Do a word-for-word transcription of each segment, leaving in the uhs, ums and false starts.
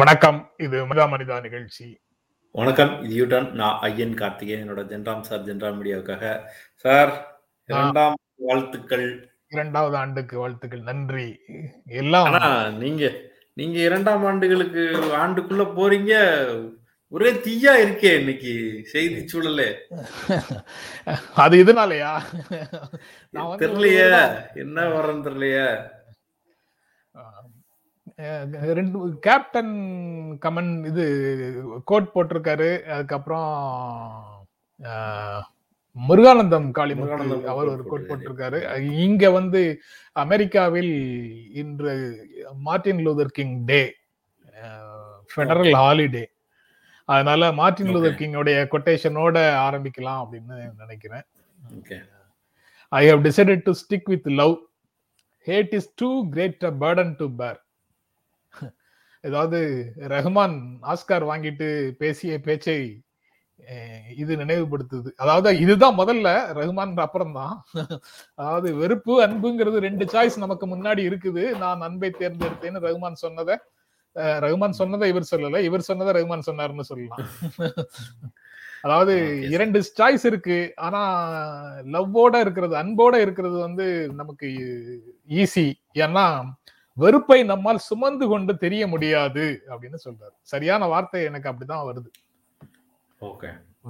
வணக்கம். இது மனிதா மனிதா நிகழ்ச்சி. வணக்கம், இது யூட்டன். நான் ஐயன் கார்த்திகேயன். என்னோட ஜென்ராம் சார், ஜென்ராம் மீடியாவுக்காக. சார், இரண்டாம் வாழ்த்துக்கள். இரண்டாவது ஆண்டுக்கு வாழ்த்துக்கள். நன்றி. எல்லாம் நீங்க நீங்க இரண்டாம் ஆண்டுகளுக்கு ஆண்டுக்குள்ள போறீங்க. ஒரே தீயா இருக்கே இன்னைக்கு செய்தி சூழலே. அது இதனாலயா தெரியலையே, என்ன வரணும் தெரியலையே. ரெண்டு கேப்டன் கமன் இது கோட் போட்டிருக்காரு. அதுக்கப்புறம் முருகானந்தம் காளி முருகானந்தம் அவர் ஒரு கோட் போட்டிருக்காரு. இங்க வந்து அமெரிக்காவில் இன்று மார்டின் லூதர் கிங் டே, ஃபெடரல் ஹாலிடே. அதனால மார்டின் லூதர் கிங்கோடைய கொட்டேஷனோட ஆரம்பிக்கலாம் அப்படின்னு நினைக்கிறேன். I have decided to stick with love. Hate is too great a burden to bear. ஏதாவது ரஹ்மான் ஆஸ்கார் வாங்கிட்டு பேசிய பேச்சை இது நினைவுபடுத்துது. அதாவது இதுதான் முதல்ல, ரஹ்மான் அப்புறம் தான். அதாவது வெறுப்பு அன்புங்கிறது ரெண்டு சாய்ஸ் நமக்கு முன்னாடி இருக்குது. நான் அன்பை தேர்ந்தெடுத்தேன்னு ரஹ்மான் சொன்னதை ரஹ்மான் சொன்னதை இவர் சொல்லல, இவர் சொன்னதை ரஹ்மான் சொன்னார்னு சொல்லலாம். அதாவது இரண்டு சாய்ஸ் இருக்கு. ஆனா லவ்வோட இருக்கிறது, அன்போட இருக்கிறது வந்து நமக்கு ஈஸி. ஏன்னா வெறுப்பை நம்மால் சுமந்து கொண்டு தெரிய முடியாது அப்படின்னு சொல்றாரு. சரியான வார்த்தை எனக்கு அப்படிதான் வருது.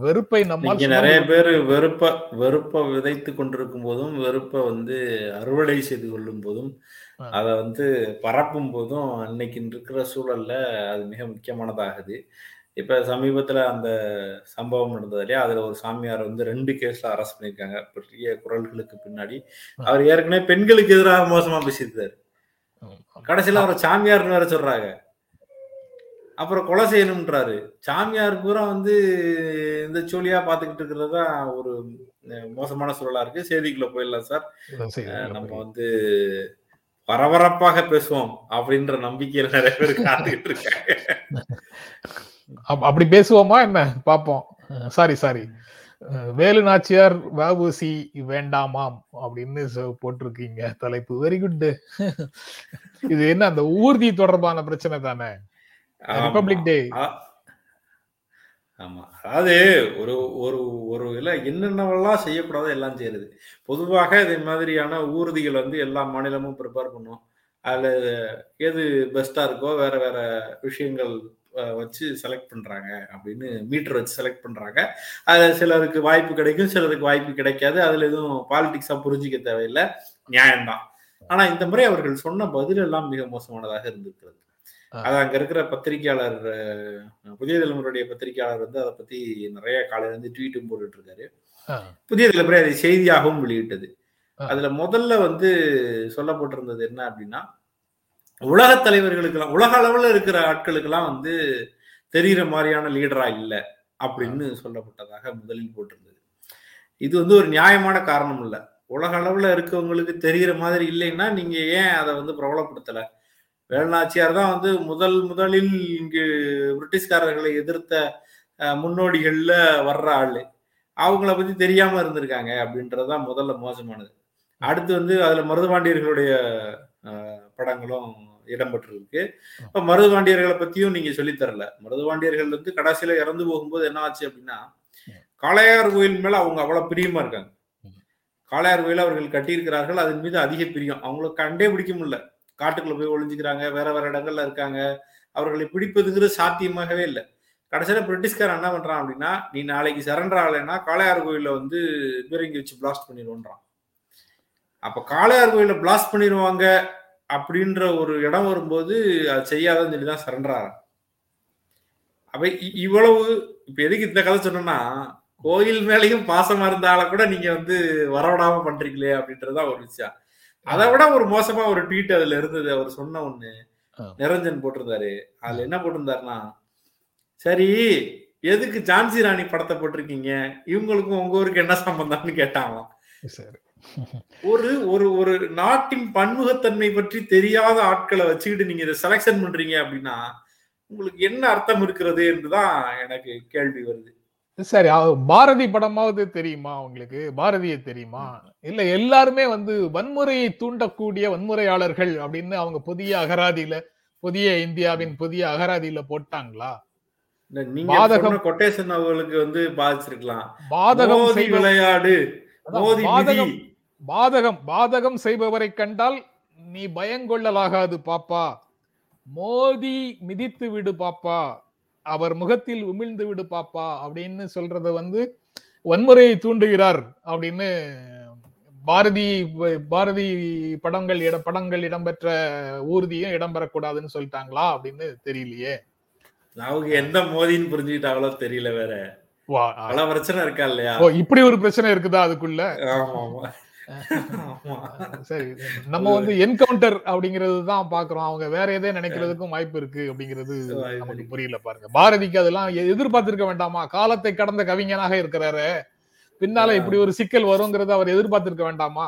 வெறுப்பை நம்மால் நிறைய பேர் வெறுப்ப வெறுப்பை விதைத்து கொண்டிருக்கும் போதும், வெறுப்பை வந்து அறுவடை செய்து கொள்ளும் போதும், அதை வந்து பரப்பும் போதும் அன்னைக்கு இருக்கிற சூழல்ல அது மிக முக்கியமானதாகுது. இப்ப சமீபத்துல அந்த சம்பவம் நடந்தது இல்லையா, அதுல ஒரு சாமியார் வந்து ரெண்டு கேஸ்ல அரெஸ்ட் பண்ணியிருக்காங்க பெரிய குரல்களுக்கு பின்னாடி. அவர் ஏற்கனவே பெண்களுக்கு எதிராக மோசமா பேசியிருந்தார். கடைசியில அவர் சாமியார்னு வேற சொல்றாங்க. அப்புறம் கொலை செய்யணும்ன்றாரு. சாமியார் பூரா வந்து இந்த சோழியா பாத்துக்கிட்டு இருக்கிறதா ஒரு மோசமான சூழலா இருக்கு. செய்திக்குள்ள போயிடலாம் சார். நம்ம வந்து பரபரப்பாக பேசுவோம் அப்படின்ற நம்பிக்கையில நிறைய பேர் காத்துக்கிட்டு இருக்காங்க. அப்படி பேசுவோமா என்ன, பாப்போம். சாரி சாரி வேலுநாச்சியார் வஉசி வேண்டாமாம் அப்படின்னு போட்டிருக்கீங்க தலைப்பு. Very good. இது என்ன அந்த ஊர்தி தொடர்பான பிரச்சனை தானே, ரிபப்ளிக் டே. ஆமா, அதாவது ஒரு ஒரு ஒரு இல்ல என்னென்னவெல்லாம் செய்யக்கூடாதோ எல்லாம் செய்யறது. பொதுவாக இது மாதிரியான ஊர்திகள் வந்து எல்லா மாநிலமும் ப்ரிப்பேர் பண்ணும். அதுல எது பெஸ்டா இருக்கோ வேற வேற விஷயங்கள் வச்சு செலக்ட் பண்றாங்க அப்படின்னு மீட்டர் வச்சு செலக்ட் பண்றாங்க. அதுல சிலருக்கு வாய்ப்பு கிடைக்கும், சிலருக்கு வாய்ப்பு கிடைக்காது. அதுல எதுவும் பாலிடிக்ஸா புரிஞ்சிக்க தேவையில்லை, நியாயம்தான். ஆனா இந்த முறை அவர்கள் சொன்ன பதில் எல்லாம் மிக மோசமானதாக இருந்திருக்கிறது. அது அங்க இருக்கிற பத்திரிகையாளர், புதிய தலைமுறையுடைய பத்திரிகையாளர் வந்து அதை பத்தி நிறைய காலையில இருந்து ட்வீட்டும் போட்டுட்டு இருக்காரு. புதிய தலைமுறை அதை செய்தியாகவும் வெளியிட்டது. அதுல முதல்ல வந்து சொல்லப்பட்டிருந்தது என்ன அப்படின்னா, உலக தலைவர்களுக்கெல்லாம், உலக அளவுல இருக்கிற ஆட்களுக்கெல்லாம் வந்து தெரிகிற மாதிரியான லீடரா இல்லை அப்படின்னு சொல்லப்பட்டதாக முதலில் போட்டிருந்தது. இது வந்து ஒரு நியாயமான காரணம் இல்லை. உலக அளவுல இருக்கவங்களுக்கு தெரிகிற மாதிரி இல்லைன்னா நீங்க ஏன் அதை வந்து பிரபலப்படுத்தல? வேலுநாச்சியார் தான் வந்து முதல் முதலில் இங்கு பிரிட்டிஷ்காரர்களை எதிர்த்த முன்னோடிகள்ல வர்ற ஆளு. அவங்கள பத்தி தெரியாம இருந்திருக்காங்க அப்படின்றதுதான் முதல்ல மோசமானது. அடுத்து வந்து அதுல மருதுபாண்டியர்களுடைய படங்களும் இடம்பெற்றிருக்கு. இப்ப மருதுபாண்டியர்களை பத்தியும் நீங்க சொல்லித்தரல. மருதுபாண்டியர்கள் வந்து கடைசியில இறந்து போகும்போது என்ன ஆச்சு அப்படின்னா, காளையார் கோயில் மேல அவங்க அவ்வளவு பிரியமா இருக்காங்க. காளையார் கோயில அவர்கள் கட்டியிருக்கிறார்கள், அதன் மீது அதிக பிரியம். அவங்களுக்கு கண்டே பிடிக்க முடியல, காட்டுக்குள்ள போய் ஒளிஞ்சுக்கிறாங்க, வேற வேற இடங்கள்ல இருக்காங்க. அவர்களை பிடிப்பதுங்கிறது சாத்தியமாகவே இல்லை. கடைசியில பிரிட்டிஷ்காரன் என்ன பண்றான் அப்படின்னா, நீ நாளைக்கு சரண்டர் ஆகலைன்னா காளையார் கோயில வந்து பீரங்கி வச்சு பிளாஸ்ட் பண்ணிடுவோன்றான். அப்ப காளையார் கோயில பிளாஸ்ட் பண்ணிடுவாங்க அப்படின்ற ஒரு இடம் வரும்போது அது செய்யாதன்னு சொல்லிதான் சரண்டர் ஆகிறான். அப்ப இவ்வளவு இப்ப எதுக்கு இந்த கதை சொன்னோம்னா, கோயில் மேலையும் பாசமா இருந்தால கூட நீங்க வந்து வரவிடாம பண்றீங்களே அப்படின்றதுதான் ஒரு விஷயம். அதை விட ஒரு மோசமா ஒரு ட்வீட் அதுல இருந்தது. அவர் சொன்ன ஒண்ணு நிரஞ்சன் போட்டிருந்தாரு. அதுல என்ன போட்டிருந்தாருன்னா, சரி எதுக்கு ஜான்சி ராணி படத்தை போட்டிருக்கீங்க, இவங்களுக்கும் உங்க ஊருக்கு என்ன சம்பந்தம்னு கேட்டாங்க. ஒரு ஒரு ஒரு நாட்டின் பன்முகத்தன்மை பற்றி தெரியாத ஆட்களை வச்சுக்கிட்டு நீங்க இதை செலக்ஷன் பண்றீங்க அப்படின்னா உங்களுக்கு என்ன அர்த்தம் இருக்கிறது என்றுதான் எனக்கு கேள்வி வருது. சரி, பாரதி படமாவது தெரியுமா உங்களுக்கு? பாரதியை தெரியுமா? இல்ல எல்லாருமே வந்து வன்முறையை தூண்டக்கூடிய வன்முறையாளர்கள் அப்படின்னு அவங்க புதிய அகராதியில புதிய இந்தியாவின் புதிய அகராதியில போட்டாங்களா? அவர்களுக்கு வந்து பாதிச்சிருக்கலாம். பாதகம் விளையாடு, பாதகம் பாதகம் செய்பவரை கண்டால் நீ பயங்கொள்ளலாகாது பாப்பா, மோதி மிதித்து விடு பாப்பா, அவர் முகத்தில் உமிழ்ந்து விடு பாப்பா அப்படின்னு சொல்றது வந்து வன்முறையை தூண்டுகிறார் அப்படின்னு பாரதி பாரதி படங்கள் இட படங்கள் இடம்பெற்ற ஊர்தியும் இடம்பெறக்கூடாதுன்னு சொல்லிட்டாங்களா அப்படின்னு தெரியலையே. அவங்க எந்த மோதின்னு புரிஞ்சுக்கிட்டாங்களோ தெரியல. வேற பல பிரச்சனை இருக்கா இல்லையா? இப்படி ஒரு பிரச்சனை இருக்குதா அதுக்குள்ள? சரி, நம்ம வந்து என்கவுண்டர் அப்படிங்கிறது தான் பாக்குறோம். அவங்க வேற எதே நினைக்கிறதுக்கும் வாய்ப்பு இருக்கு அப்படிங்கிறது நமக்கு புரியல. பாருங்க, பாரதிக்கு அதெல்லாம் எதிர்பார்த்திருக்க வேண்டாமா? காலத்தை கடந்த கவிஞனாக இருக்கிறாரு, பின்னால இப்படி ஒரு சிக்கல் வருங்கிறது அவர் எதிர்பார்த்திருக்க வேண்டாமா?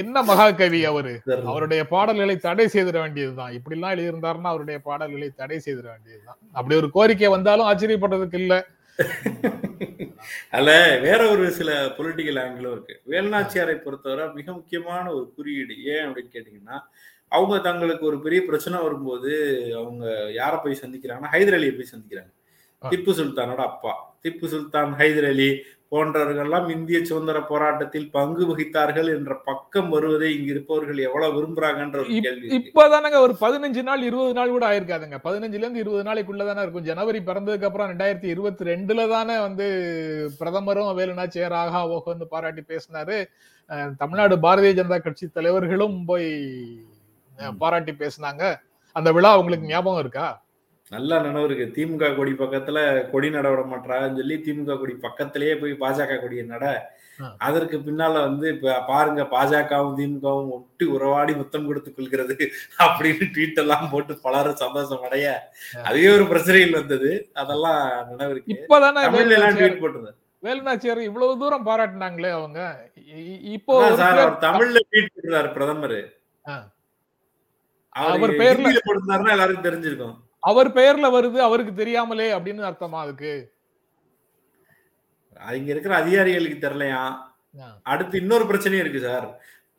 என்ன மகாகவி அவரு! அவருடைய பாடல்களை தடை செய்திட வேண்டியதுதான். இப்படி எல்லாம் எழுதியிருந்தாருன்னா அவருடைய பாடல்களை தடை செய்திட வேண்டியதுதான். அப்படி ஒரு கோரிக்கை வந்தாலும் ஆச்சரியப்படுறதுக்கு இல்ல. அல்ல, வேற ஒரு சில பொலிட்டிக்கல் ஆங்கிலும் இருக்கு. வேலுநாச்சியாரை பொறுத்தவரை மிக முக்கியமான ஒரு குறியீடு. ஏன் அப்படின்னு கேட்டீங்கன்னா, அவங்க தங்களுக்கு ஒரு பெரிய பிரச்சனை வரும்போது அவங்க யாரை போய் சந்திக்கிறாங்கன்னா ஹைதர் அலியை போய் சந்திக்கிறாங்க. திப்பு சுல்தானோட அப்பா திப்பு சுல்தான், ஹைதர் அலி போன்றவர்கள்லாம் இந்திய சுதந்திர போராட்டத்தில் பங்கு வகித்தார்கள் என்ற பக்கம் வருவதை இங்க இருப்பவர்கள் எவ்வளவு விரும்புறாங்கன்ற ஒரு கேள்வி. இப்பதானங்க ஒரு பதினஞ்சு நாள் இருபது நாள் கூட ஆயிருக்காதுங்க. பதினஞ்சுல இருந்து இருபது நாளைக்குள்ளதானே இருக்கும். ஜனவரி பிறந்ததுக்கு அப்புறம் ரெண்டாயிரத்தி இருபத்தி ரெண்டுல தானே வந்து பிரதமரும் வேலுநாச்சியார் ஆகா ஓகோன்னு பாராட்டி பேசினாரு. தமிழ்நாடு பாரதிய ஜனதா கட்சி தலைவர்களும் போய் பாராட்டி பேசினாங்க. அந்த விழா அவங்களுக்கு ஞாபகம் இருக்கா? நல்லா நினைவு இருக்கு. திமுக கொடி பக்கத்துல கொடி நட விட மாட்டாங்கன்னு சொல்லி திமுக கொடி பக்கத்திலேயே போய் பாஜக கொடியை நட, அதற்கு பின்னால வந்து இப்ப பாருங்க பாஜகவும் திமுகவும் ஒட்டி உறவாடி முத்தம் கொடுத்து கொள்கிறது அப்படின்னு ட்வீட் எல்லாம் போட்டு பலரும் சந்தோஷம் அடைய அதே ஒரு பிரச்சனையில் வந்தது. அதெல்லாம் நினைவு இருக்கு. இப்பதானே ட்வீட் போட்டுருந்தேன். வேலுநாச்சியார் இவ்வளவு தூரம் பாராட்டினாங்களே அவங்க, இப்போ தமிழ்ல ட்வீட் போடுறாரு பிரதமர். அவர் பேர்ல போட்டிருந்தாருன்னா எல்லாருக்கும் தெரிஞ்சிருக்கும். அவர் பெயர்ல வருது, அவருக்கு தெரியாமலே அப்படின்னு அர்த்தமா? அதுக்கு இங்க இருக்கிற அதிகாரிகளுக்கு தெரியலையா? அடுத்து இன்னொரு பிரச்சனையும் இருக்கு சார்.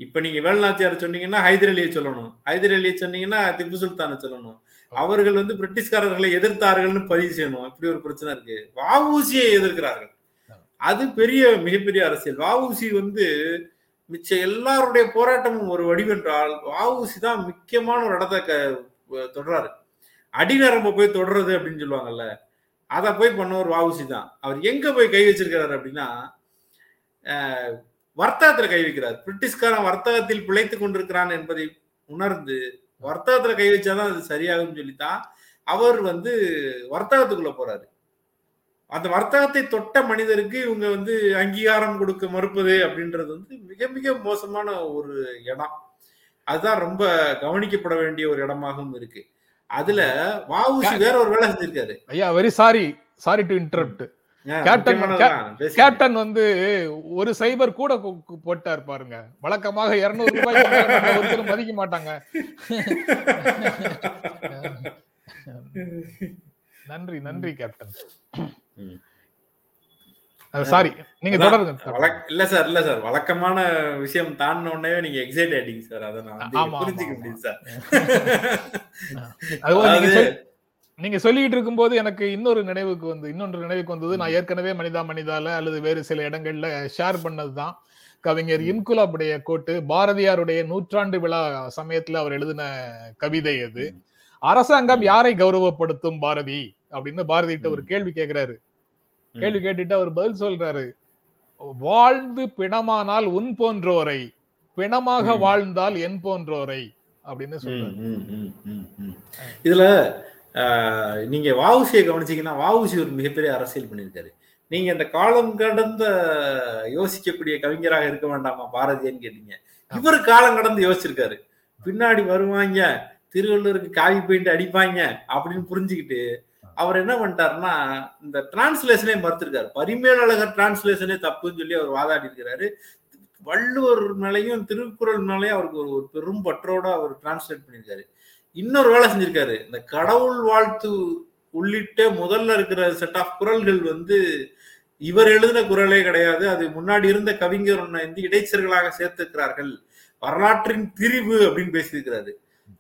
இப்ப நீங்க வேலுநாச்சியார் சொன்னீங்கன்னா ஹைதர் அலியை சொல்லணும், ஹைதர் அலியை சொன்னீங்கன்னா திப்பு சுல்தானை சொல்லணும், அவர்கள் வந்து பிரிட்டிஷ்காரர்களை எதிர்த்தார்கள்னு பதிவு செய்யணும். இப்படி ஒரு பிரச்சனை இருக்கு. வஉசியை எதிர்க்கிறார்கள். அது பெரிய மிகப்பெரிய அரசியல். வஉசி வந்து மிச்ச எல்லாருடைய போராட்டமும் ஒரு வடிவென்றால் வஉசி தான் முக்கியமான ஒரு இடத்தை தொடர்றாரு. அடிநரம்ப போய் தொடர்றது அப்படின்னு சொல்லுவாங்கல்ல, அதை போய் பண்ணவர் வஉசி தான். அவர் எங்க போய் கை வச்சிருக்கிறாரு அப்படின்னா வர்த்தகத்துல கை வைக்கிறார். பிரிட்டிஷ்காரன் வர்த்தகத்தில் பிழைத்து கொண்டிருக்கிறான் என்பதை உணர்ந்து வர்த்தகத்துல கை வச்சாதான் அது சரியாகும் சொல்லித்தான் அவர் வந்து வர்த்தகத்துக்குள்ள போறாரு. அந்த வர்த்தகத்தை தொட்ட மனிதருக்கு இவங்க வந்து அங்கீகாரம் கொடுக்க மறுப்பது அப்படின்றது வந்து மிக மிக மோசமான ஒரு இடம். அதுதான் ரொம்ப கவனிக்கப்பட வேண்டிய ஒரு இடமாகவும் இருக்கு. அதுல வஉசி வேற ஒரு வேலை செஞ்சிருக்காரு. ஐயா, very sorry sorry to interrupt. Captain வந்து ஒரு சைபர் கூட போட்டார் பாருங்க. வழக்கமாக இருநூறு ரூபாய் மதிக்க மாட்டாங்க. நன்றி நன்றி கேப்டன். சாரி, நீங்க தொடருங்க. இல்ல சார் இல்ல சார் வழக்கமான விஷயம் தாண்டின உடனே நீங்க எக்ஸைட் ஆயிட்டீங்க சார். அதை நான் புரிஞ்சுக்க முடியும் சார். அதுவும் நீங்க சொல்லிட்டு இருக்கும் போது எனக்கு இன்னொரு நினைவுக்கு வந்து இன்னொன்று நினைவுக்கு வந்தது. நான் ஏற்கனவே மனிதா மனிதால அல்லது வேறு சில இடங்கள்ல ஷேர் பண்ணதுதான் கவிஞர் இன்குலாபுடைய கோட்டு. பாரதியாருடைய நூற்றாண்டு விழா சமயத்துல அவர் எழுதின கவிதை அது. அரசாங்கம் யாரை கௌரவப்படுத்தும் பாரதி அப்படின்னு பாரதிட்ட ஒரு கேள்வி கேட்கிறாரு. கேள்வி கேட்டுட்டு அவர் பதில் சொல்றாரு, வாழ்ந்து பிணமானால் உன் போன்றோரை, பிணமாக வாழ்ந்தால் என் போன்றோரை அப்படின்னு சொல்றாரு. இதுல நீங்க வஉசியை கவனிச்சீங்கன்னா வஉசி ஒரு மிகப்பெரிய அரசியல் பண்ணியிருக்காரு. நீங்க அந்த காலம் கடந்த யோசிக்கக்கூடிய கவிஞராக இருக்க வேண்டாமா பாரதியன்னு கேட்டீங்க. இவரு காலம் கடந்து யோசிச்சிருக்காரு. பின்னாடி வருவாங்க திருவள்ளுவருக்கு காவி பெயிண்ட் அடிப்பாங்க அப்படின்னு புரிஞ்சுக்கிட்டு அவர் என்ன பண்ணிட்டாருன்னா இந்த டிரான்ஸ்லேஷனே மறுத்திருக்காரு. பரிமேலழகர் டிரான்ஸ்லேஷனே தப்புன்னு சொல்லி அவர் வாதாடி இருக்கிறாரு. வள்ளுவர் மேலையும் திருக்குறள் மேலையும் அவருக்கு ஒரு ஒரு பெரும் பற்றோட அவர் டிரான்ஸ்லேட் பண்ணியிருக்காரு. இன்னொரு வேலை செஞ்சிருக்காரு. இந்த கடவுள் வாழ்த்து உள்ளிட்ட முதல்ல இருக்கிற செட் ஆஃப் குறள்கள் வந்து இவர் எழுதின குறளே கிடையாது. அது முன்னாடி இருந்த கவிஞர் இடைச்சர்களாக சேர்த்திருக்கிறார்கள். வரலாற்றின் திரிவு அப்படின்னு பேசியிருக்கிறாரு.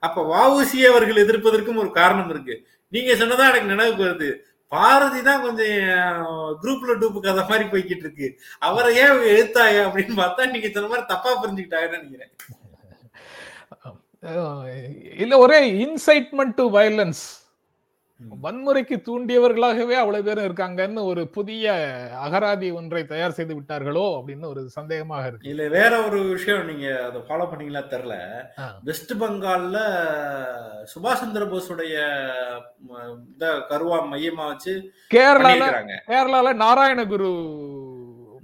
அப்ப வஉசி அவர்கள் எதிர்ப்பதற்கும் ஒரு காரணம் இருக்கு. நீங்க சொன்னதான் எனக்கு நினைவுக்கு வருது. பாரதி தான் கொஞ்சம் குரூப்ல டூப்புக்கு அத மாதிரி போய்கிட்டு இருக்கு, அவரை ஏன் எழுத்தாங்க அப்படின்னு பார்த்தா நீங்க சொன்ன மாதிரி தப்பா புரிஞ்சுக்கிட்டாங்கன்னு நினைக்கிறேன். இல்ல ஒரே இன்சைட்மெண்ட் டு வயலன்ஸ், வன்முறைக்கு தூண்டியவர்களாகவே அவ்வளவு பேரும் இருக்காங்கன்னு ஒரு புதிய அகராதி ஒன்றை தயார் செய்து விட்டார்களோ அப்படின்னு ஒரு சந்தேகமாக இருக்கு. இல்ல வேற ஒரு விஷயம் நீங்க அதை ஃபாலோ பண்ணீங்களா தெரியல, வெஸ்ட் பெங்கால்ல சுபாஷ் சந்திர போஸுடைய கருவா மையமா வச்சு கேரளால கேரளால நாராயண குரு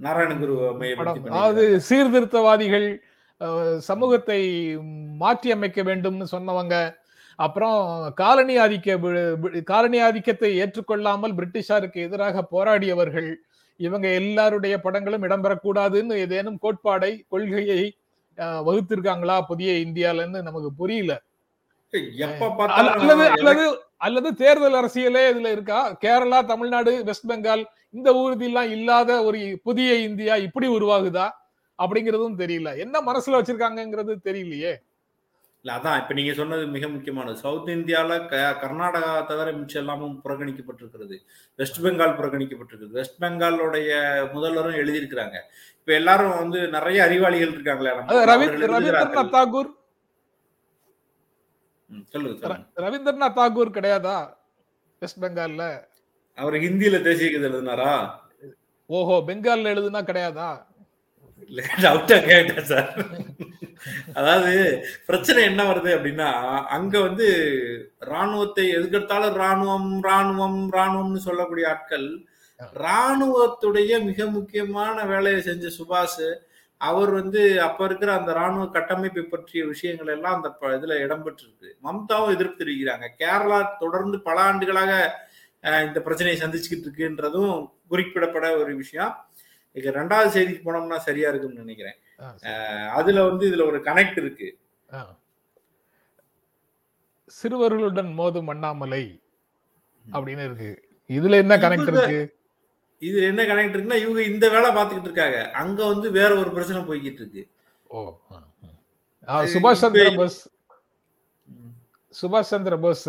நாராயண குரு அதாவது சீர்திருத்தவாதிகள் சமூகத்தை மாற்றி அமைக்க வேண்டும்னு சொன்னவங்க, அப்புறம் காலனி ஆதிக்க காலனி ஆதிக்கத்தை ஏற்றுக்கொள்ளாமல் பிரிட்டிஷாருக்கு எதிராக போராடியவர்கள், இவங்க எல்லாருடைய படங்களும் இடம்பெறக்கூடாதுன்னு ஏதேனும் கோட்பாடை கொள்கையை வகுத்திருக்காங்களா புதிய இந்தியாலன்னு நமக்கு புரியல. அல்லது அல்லது அல்லது தேர்தல் அரசியலே இதுல இருக்கா? கேரளா, தமிழ்நாடு, வெஸ்ட் பெங்கால் இந்த ஊர்தியெல்லாம் இல்லாத ஒரு புதிய இந்தியா இப்படி உருவாகுதா அப்படிங்கிறதும் தெரியல. என்ன மனசுல வச்சிருக்காங்கிறது தெரியலையே. இல்லை அதான் இப்போ நீங்கள் சொன்னது மிக முக்கியமானது. சவுத் இந்தியாவில் க கர்நாடகா தவிர மிச்சம் எல்லாமும் புறக்கணிக்கப்பட்டிருக்கிறது, வெஸ்ட் பெங்கால் புறக்கணிக்கப்பட்டிருக்கிறது. வெஸ்ட் பெங்காலோடைய முதல்வரும் எழுதியிருக்கிறாங்க. இப்போ எல்லாரும் வந்து நிறைய அறிவாளிகள் இருக்காங்களே, ரவீந்திரநாத் தாகூர் சொல்லுங்க. ரவீந்திரநாத் தாகூர் கிடையாதா வெஸ்ட் பெங்கால்ல? அவர் ஹிந்தியில தேசிய கீதம் எழுதினாரா? ஓஹோ, பெங்கால்ல எழுதுனா கிடையாதா? அதாவது பிரச்சனை என்ன வருது அப்படின்னா, அங்க வந்து ராணுவத்தை எதுக்கெடுத்தாலும் ராணுவம் ராணுவம் ராணுவம்னு சொல்லக்கூடிய ஆட்கள், ராணுவத்துடைய மிக முக்கியமான வேலையை செஞ்ச சுபாஷ் அவர் வந்து அப்ப இருக்கிற அந்த ராணுவ கட்டமைப்பை பற்றிய விஷயங்கள் எல்லாம் அந்த இதுல இடம்பெற்றிருக்கு. மம்தாவும் எதிர்ப்பு தெரிவிக்கிறாங்க. கேரளா தொடர்ந்து பல ஆண்டுகளாக இந்த பிரச்சனையை சந்திச்சுக்கிட்டு இருக்குன்றதும் குறிப்பிடப்பட ஒரு விஷயம். ரெண்டாவது செய்திக்கு போனோம்னா சரியா இருக்கும்னு நினைக்கிறேன். அதுல வந்து இதுல ஒரு கனெக்ட் இருக்கு. சிறுவர்களுடன் மோதும் அண்ணாமலை அப்படின்னு இருக்கு. இதுல என்ன கனெக்ட் இருக்கு? இதுல என்ன கனெக்ட் இருக்குன்னா, இவங்க இந்த வேலை பாத்துக்கிட்டு இருக்காங்க, அங்க வந்து வேற ஒரு பிரச்சனை போய்கிட்டு இருக்கு. ஓ, சுபாஷ் சந்திர போஸ் சுபாஷ் சந்திர போஸ்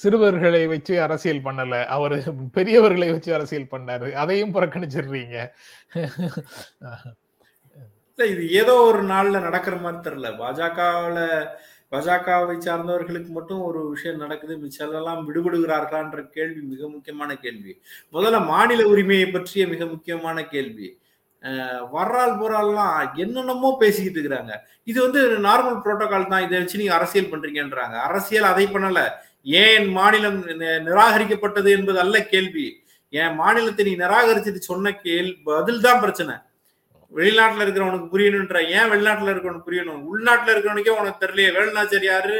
சிறுவர்களை வச்சு அரசியல் பண்ணல, அவரு பெரியவர்களை வச்சு அரசியல் பண்ணாரு, அதையும் புறக்கணிச்சிடுறீங்க. இது ஏதோ ஒரு நாள்ல நடக்கிற மாதிரி தெரியல. பாஜகவுல பாஜகவை சார்ந்தவர்களுக்கு மட்டும் ஒரு விஷயம் நடக்குது, மிச்செல்லாம் விடுபடுகிறார்களான்ற கேள்வி மிக முக்கியமான கேள்வி. முதல்ல மாநில உரிமையை பற்றிய மிக முக்கியமான கேள்வி. வர்றால் போறால்லாம் என்னென்னமோ பேசிக்கிட்டு இருக்கிறாங்க. இது வந்து நார்மல் புரோட்டோகால் தான், இதை வச்சு நீங்க அரசியல் பண்றீங்கன்றாங்க. அரசியல் அதை பண்ணல. ஏன் மாநிலம் நிராகரிக்கப்பட்டது என்பது அல்ல கேள்வி, என் மாநிலத்தை நீ நிராகரிச்சுட்டு சொன்ன கேள் பதில் தான் பிரச்சனை. வெளிநாட்டுல இருக்கிறவனுக்கு புரியணுன்ற, ஏன் வெளிநாட்டுல இருக்கிறவனுக்கு புரியணும்? உள்நாட்டுல இருக்கிறவனுக்கே உனக்கு தெரியலையே வேலுநாச்சியார் யாரு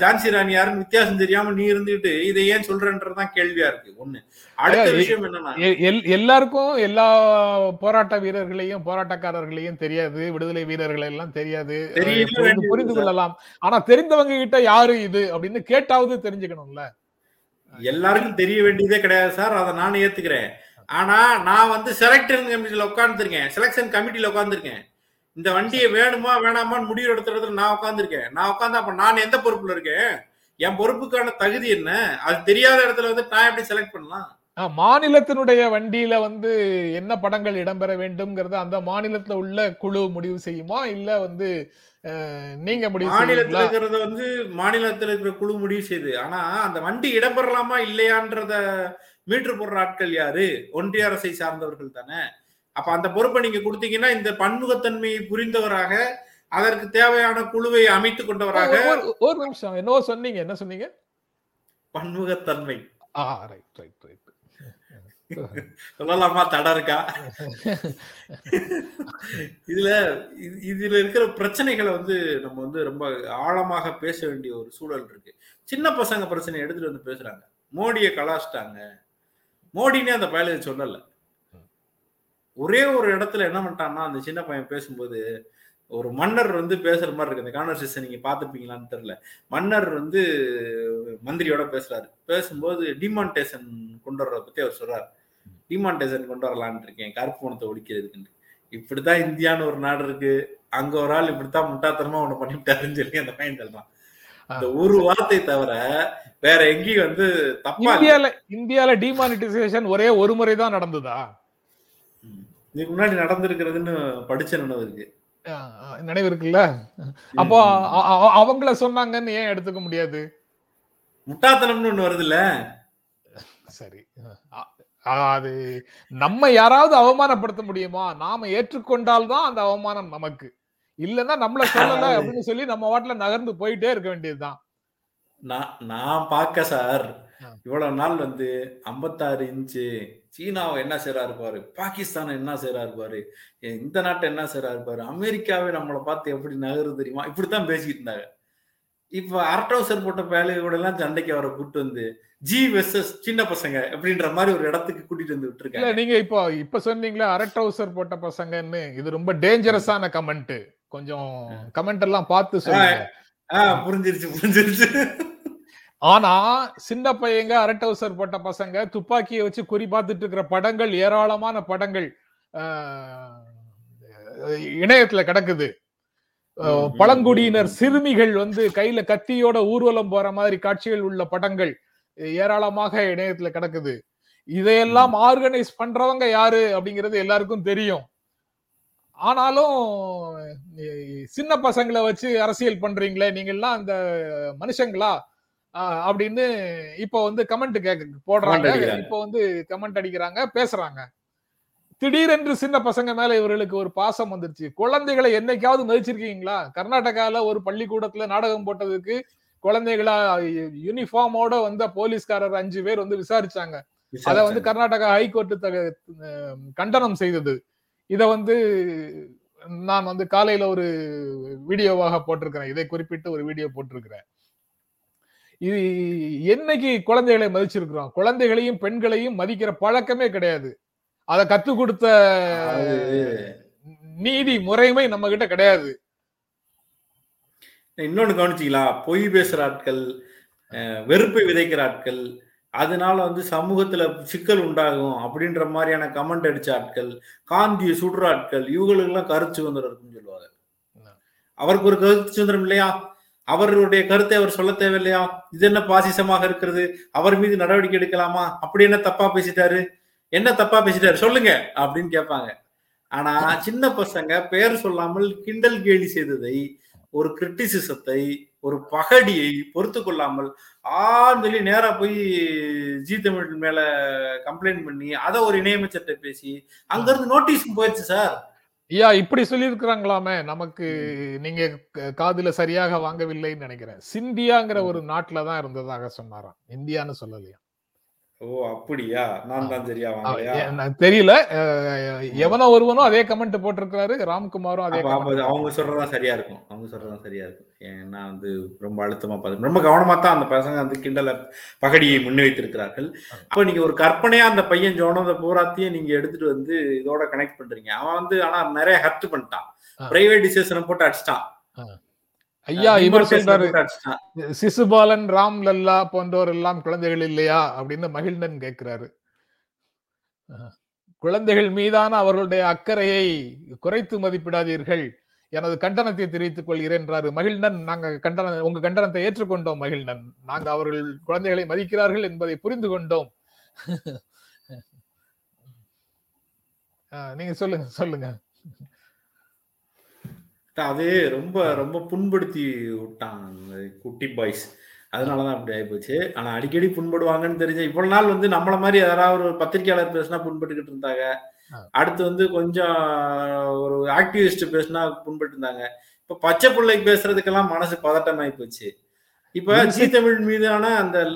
ஜான்சி ராணி யாருன்னு வித்தியாசம் தெரியாம நீ இருந்துட்டு இதை ஏன் சொல்றன்றதுதான் கேள்வியா இருக்கு. ஒண்ணு. அடுத்த விஷயம் என்னன்னா, எல்லாருக்கும் எல்லா போராட்ட வீரர்களையும் போராட்டக்காரர்களையும் தெரியாது, விடுதலை வீரர்கள் எல்லாம் தெரியாது, புரிந்து கொள்ளலாம். ஆனா தெரிந்தவங்க கிட்ட யாரு இது அப்படின்னு கேட்டாவது தெரிஞ்சுக்கணும்ல. எல்லாருக்கும் தெரிய வேண்டியதே கிடையாது சார், அதை நான் ஏத்துக்கிறேன். ஆனா நான் வந்து செலக்ஷன் கமிட்டியில உட்கார்ந்துருக்கேன் செலக்ஷன் கமிட்டியில உட்கார்ந்துருக்கேன் இந்த வண்டியை வேணுமா வேணாமான்னு முடிவு எடுத்துற இடத்துல நான் உட்காந்துருக்கேன். நான் உட்காந்து அப்ப நான் எந்த பொறுப்புல இருக்கேன், என் பொறுப்புக்கான தகுதி என்ன, அது தெரியாத இடத்துல வந்து நான் எப்படி செலக்ட் பண்ணலாம்? மாநிலத்தினுடைய வண்டியில வந்து என்ன படங்கள் இடம்பெற வேண்டும்ங்கறத அந்த மாநிலத்துல உள்ள குழு முடிவு செய்யுமா இல்ல வந்து நீங்க முடிவு? மாநிலத்துல இருக்கிறத வந்து மாநிலத்துல இருக்கிற குழு முடிவு செய்யுது. ஆனா அந்த வண்டி இடம்பெறலாமா இல்லையான்றத மீட்டர் போடுற ஆட்கள் யாரு? ஒன்றிய அரசை சார்ந்தவர்கள் தானே. அப்ப அந்த பொறுப்பை நீங்க கொடுத்தீங்கன்னா இந்த பன்முகத்தன்மையை புரிந்தவராக அதற்கு தேவையான குழுவை அமைத்து கொண்டவராக. ஒரு நிமிஷம், என்ன சொன்னீங்க என்ன சொன்னீங்க பன்முகத்தன்மை? ஆ, ரைட் ரைட் ரைட் சொல்லலாமா? தடை இருக்கா இதுல? இதுல இருக்கிற பிரச்சனைகளை வந்து நம்ம வந்து ரொம்ப ஆழமாக பேச வேண்டிய ஒரு சூழல் இருக்கு. சின்ன பசங்க பிரச்சனை எடுத்துட்டு வந்து பேசுறாங்க. மோடியை கலாச்சிட்டாங்க, மோடினே அந்த பயலை சொல்லல. ஒரே ஒரு இடத்துல என்ன பண்ணிட்டான்னா, அந்த சின்ன பையன் பேசும்போது ஒரு மன்னர் வந்து பேசுற மாதிரி இருக்கு. அந்த கான்வர்சேஷன் நீங்க பாத்துப்பீங்களான்னு தெரியல. மன்னர் வந்து மந்திரியோட பேசுறாரு. பேசும்போது டிமான்டேஷன் கொண்டு வர்றத பத்தி அவர் சொல்றாரு. டிமான்டேஷன் கொண்டு வரலான்னு இருக்கேன் கருப்பு பணத்தை ஒழிக்கிறதுக்குன்னு. இப்படிதான் இந்தியான்னு ஒரு நாடு இருக்கு, அங்க ஒரு ஆள் இப்படித்தான் முட்டாத்தனமா உன்னை பண்ணிவிட்டாருன்னு சொல்லி அந்த பையன் சொல்றான். இந்த ஒரு வார்த்தை தவிர வேற எங்கேயும் வந்து தப்பா. இந்தியால இந்தியால டிமானிட்டைசேஷன் ஒரே ஒரு முறைதான் நடந்ததா? இதுக்கு முன்னாடி நடந்திருக்கிறதுன்னு படிச்ச நினைவு இருக்கு, நினைவு இருக்குல்ல. அப்போ அவங்கள சொன்னாங்கன்னு ஏன் எடுத்துக்க முடியாது? முட்டாத்தனம்னு ஒண்ணு வருது இல்ல. சரி, அது நம்ம யாராவது அவமானப்படுத்த முடியுமா? நாம ஏற்றுக்கொண்டால்தான் அந்த அவமானம் நமக்கு, இல்லன்னா நம்மள சொல்லல அப்படின்னு சொல்லி நம்ம வாட்டில நகர்ந்து போயிட்டே இருக்க வேண்டியதுதான். நான் பாக்க சார் இவ்வளவு நாள் வந்து ஐம்பத்தாறு இன்ச்சு சீனாவை என்ன சேரா இருப்பாரு, பாகிஸ்தானை என்ன சேரா இருப்பாரு, இந்த நாட்டை என்ன சேரா இருப்பாரு, அமெரிக்காவே நம்மளை பார்த்து எப்படி நகருது தெரியுமா, இப்படித்தான் பேசிக்கிட்டு இருந்தாங்க. இப்ப அரட்டோசர் போட்ட பேலைய கூட எல்லாம் சண்டைக்கு அவரை கூப்பிட்டு வந்து ஜி வெர்சஸ் சின்ன பசங்க அப்படின்ற மாதிரி ஒரு இடத்துக்கு கூட்டிட்டு வந்து விட்டுருக்காங்க. நீங்க இப்போ இப்ப சொன்னீங்களா அரட்டோசர் போட்ட பசங்கன்னு, இது ரொம்ப டேஞ்சரஸான கமெண்ட். கொஞ்சம் கமெண்ட் எல்லாம் பார்த்து சொல்லுங்க. புரிஞ்சிருச்சு புரிஞ்சிருச்சு. ஆனா சின்ன பையங்க அரட்டோசர் போட்ட பசங்க துப்பாக்கியை வச்சு குறி பார்த்துட்டு இருக்கிற படங்கள், ஏராளமான படங்கள் இணையத்துல கிடக்குது. பழங்குடியினர் சிறுமிகள் வந்து கையில கத்தியோட ஊர்வலம் போற மாதிரி காட்சிகள் உள்ள படங்கள் ஏராளமாக இணையத்துல கிடக்குது. இதையெல்லாம் ஆர்கனைஸ் பண்றவங்க யாரு அப்படிங்கிறது எல்லாருக்கும் தெரியும். ஆனாலும் சின்ன பசங்களை வச்சு அரசியல் பண்றீங்களே நீங்கெல்லாம் அந்த மனுஷங்களா அப்படின்னு இப்ப வந்து கமெண்ட் கேக்க போடுறாங்க. இப்ப வந்து கமெண்ட் அடிக்கிறாங்க, பேசுறாங்க. திடீரென்று சின்ன பசங்க மேல இவர்களுக்கு ஒரு பாசம் வந்துருச்சு. குழந்தைகளை என்னைக்காவது மதிச்சிருக்கீங்களா? கர்நாடகால ஒரு பள்ளிக்கூடத்துல நாடகம் போட்டதுக்கு குழந்தைகளா யூனிஃபார்மோட வந்த போலீஸ்காரர் அஞ்சு பேர் வந்து விசாரிச்சாங்க. அத வந்து கர்நாடகா ஹைகோர்ட்டு கண்டனம் செய்தது. இத வந்து நான் வந்து காலையில ஒரு வீடியோவாக போட்டிருக்கிறேன், இதை குறிப்பிட்டு ஒரு வீடியோ போட்டிருக்கிறேன். இது என்னைக்கு குழந்தைகளை மதிச்சிருக்கிறோம்? குழந்தைகளையும் பெண்களையும் மதிக்கிற பழக்கமே கிடையாது. அத கத்து கொடுத்த நீதி முறைமை நம்ம கிட்ட கிடையாது. இன்னொன்னு கவனிச்சிக்கலாம், பொய் பேசுற ஆட்கள், வெறுப்பை விதைக்கிற ஆட்கள், அதனால வந்து சமூகத்துல சிக்கல் உண்டாகும் அப்படின்ற மாதிரியான கமெண்ட் அடிச்ச ஆட்கள், காந்தியை சுடுற ஆட்கள், இவங்களுக்கு எல்லாம் கருத்து சுதந்திரம் இருக்குன்னு சொல்லுவாங்க. அவருக்கு ஒரு கருத்து சுதந்திரம் இல்லையா? அவருடைய கருத்தை அவர் சொல்ல தேவையில்லையா? இது என்ன பாசிசமாக இருக்கிறது? அவர் மீது நடவடிக்கை எடுக்கலாமா? அப்படி என்ன தப்பா பேசிட்டாரு, என்ன தப்பா பேசிட்டாரு சொல்லுங்க அப்படின்னு கேட்பாங்க. ஆனா சின்ன பசங்க பேர் சொல்லாமல் கிண்டல் கேலி செய்ததை, ஒரு கிரிட்டிசிசத்தை, ஒரு பகடியை பொறுத்து கொள்ளாமல் ஆன்னு சொல்லி நேரா போய் ஜி தமிழ் மேல கம்ப்ளைண்ட் பண்ணி அதை ஒரு இணையமைச்சர்கிட்ட பேசி அங்க இருந்து நோட்டீஸ் போயிடுச்சு சார். ஐயா இப்படி சொல்லி இருக்கிறாங்களாமே, நமக்கு நீங்க காதுல சரியாக வாங்கவில்லைன்னு நினைக்கிறேன். சிந்தியாங்கிற ஒரு நாட்டுலதான் இருந்ததாக சொன்னாராம், இந்தியான்னு சொல்லலையா? ஓ அப்படியா, நான் தான் சரியா வாங்கலையா தெரியல. எவனோ ஒருவனும் அதே கமெண்ட் போட்டிருக்காரு, ராம்குமாரும் அதே. அவங்க சொல்றதான் சரியா இருக்கும், அவங்க சொல்றதான் சரியா இருக்கும். ஏன்னா வந்து ரொம்ப அழுத்தமா பார்த்து ரொம்ப கவனமா தான் அந்த பசங்க வந்து கிண்டல பகடியை முன்வைத்திருக்கிறார்கள். அப்ப நீங்க ஒரு கற்பனையா அந்த பையன் ஜோனத பூராத்தையும் நீங்க எடுத்துட்டு வந்து இதோட கனெக்ட் பண்றீங்க. அவன் வந்து ஆனா நிறைய ஹர்ட் பண்ணிட்டான், பிரைவேட் டிசேஷனை போட்டு அடிச்சிட்டான். ஐயா இவர் சொல்றாரு, சிசுபாலன், ராம் லல்லா போன்றோர் எல்லாம் குழந்தைகள் இல்லையா அப்படின்னு மகிழ்ந்தன் கேட்கிறாரு. குழந்தைகள் மீதான அவர்களுடைய அக்கறையை குறைத்து மதிப்பிடாதீர்கள், எனது கண்டனத்தை தெரிவித்துக் கொள்கிறேன் என்றாரு மகிழ்ந்தன். நாங்க கண்டன உங்க கண்டனத்தை ஏற்றுக்கொண்டோம் மகிழ்ந்தன், நாங்க அவர்கள் குழந்தைகளை மதிக்கிறார்கள் என்பதை புரிந்து கொண்டோம். நீங்க சொல்லுங்க சொல்லுங்க. அது ரொம்ப ரொம்ப புண்படுத்தி விட்டான் குட்டி பாய்ஸ், அதனாலதான் அப்படி ஆயிப்போச்சு. ஆனா அடிக்கடி புண்படுவாங்கன்னு தெரிஞ்ச இவ்வளவு நாள் வந்து நம்மள மாதிரி யாராவது ஒரு பத்திரிகையாளர் பேசினா புண்பட்டுக்கிட்டு இருந்தாங்க, அடுத்து வந்து கொஞ்சம் ஒரு ஆக்டிவிஸ்ட் பேசினா புண்பட்டு இருந்தாங்க. இப்ப பச்சை பிள்ளைக்கு பேசுறதுக்கெல்லாம் மனசு பதட்டம் ஆயிப்போச்சு. இப்ப ஜி தமிழ் மீதான அந்த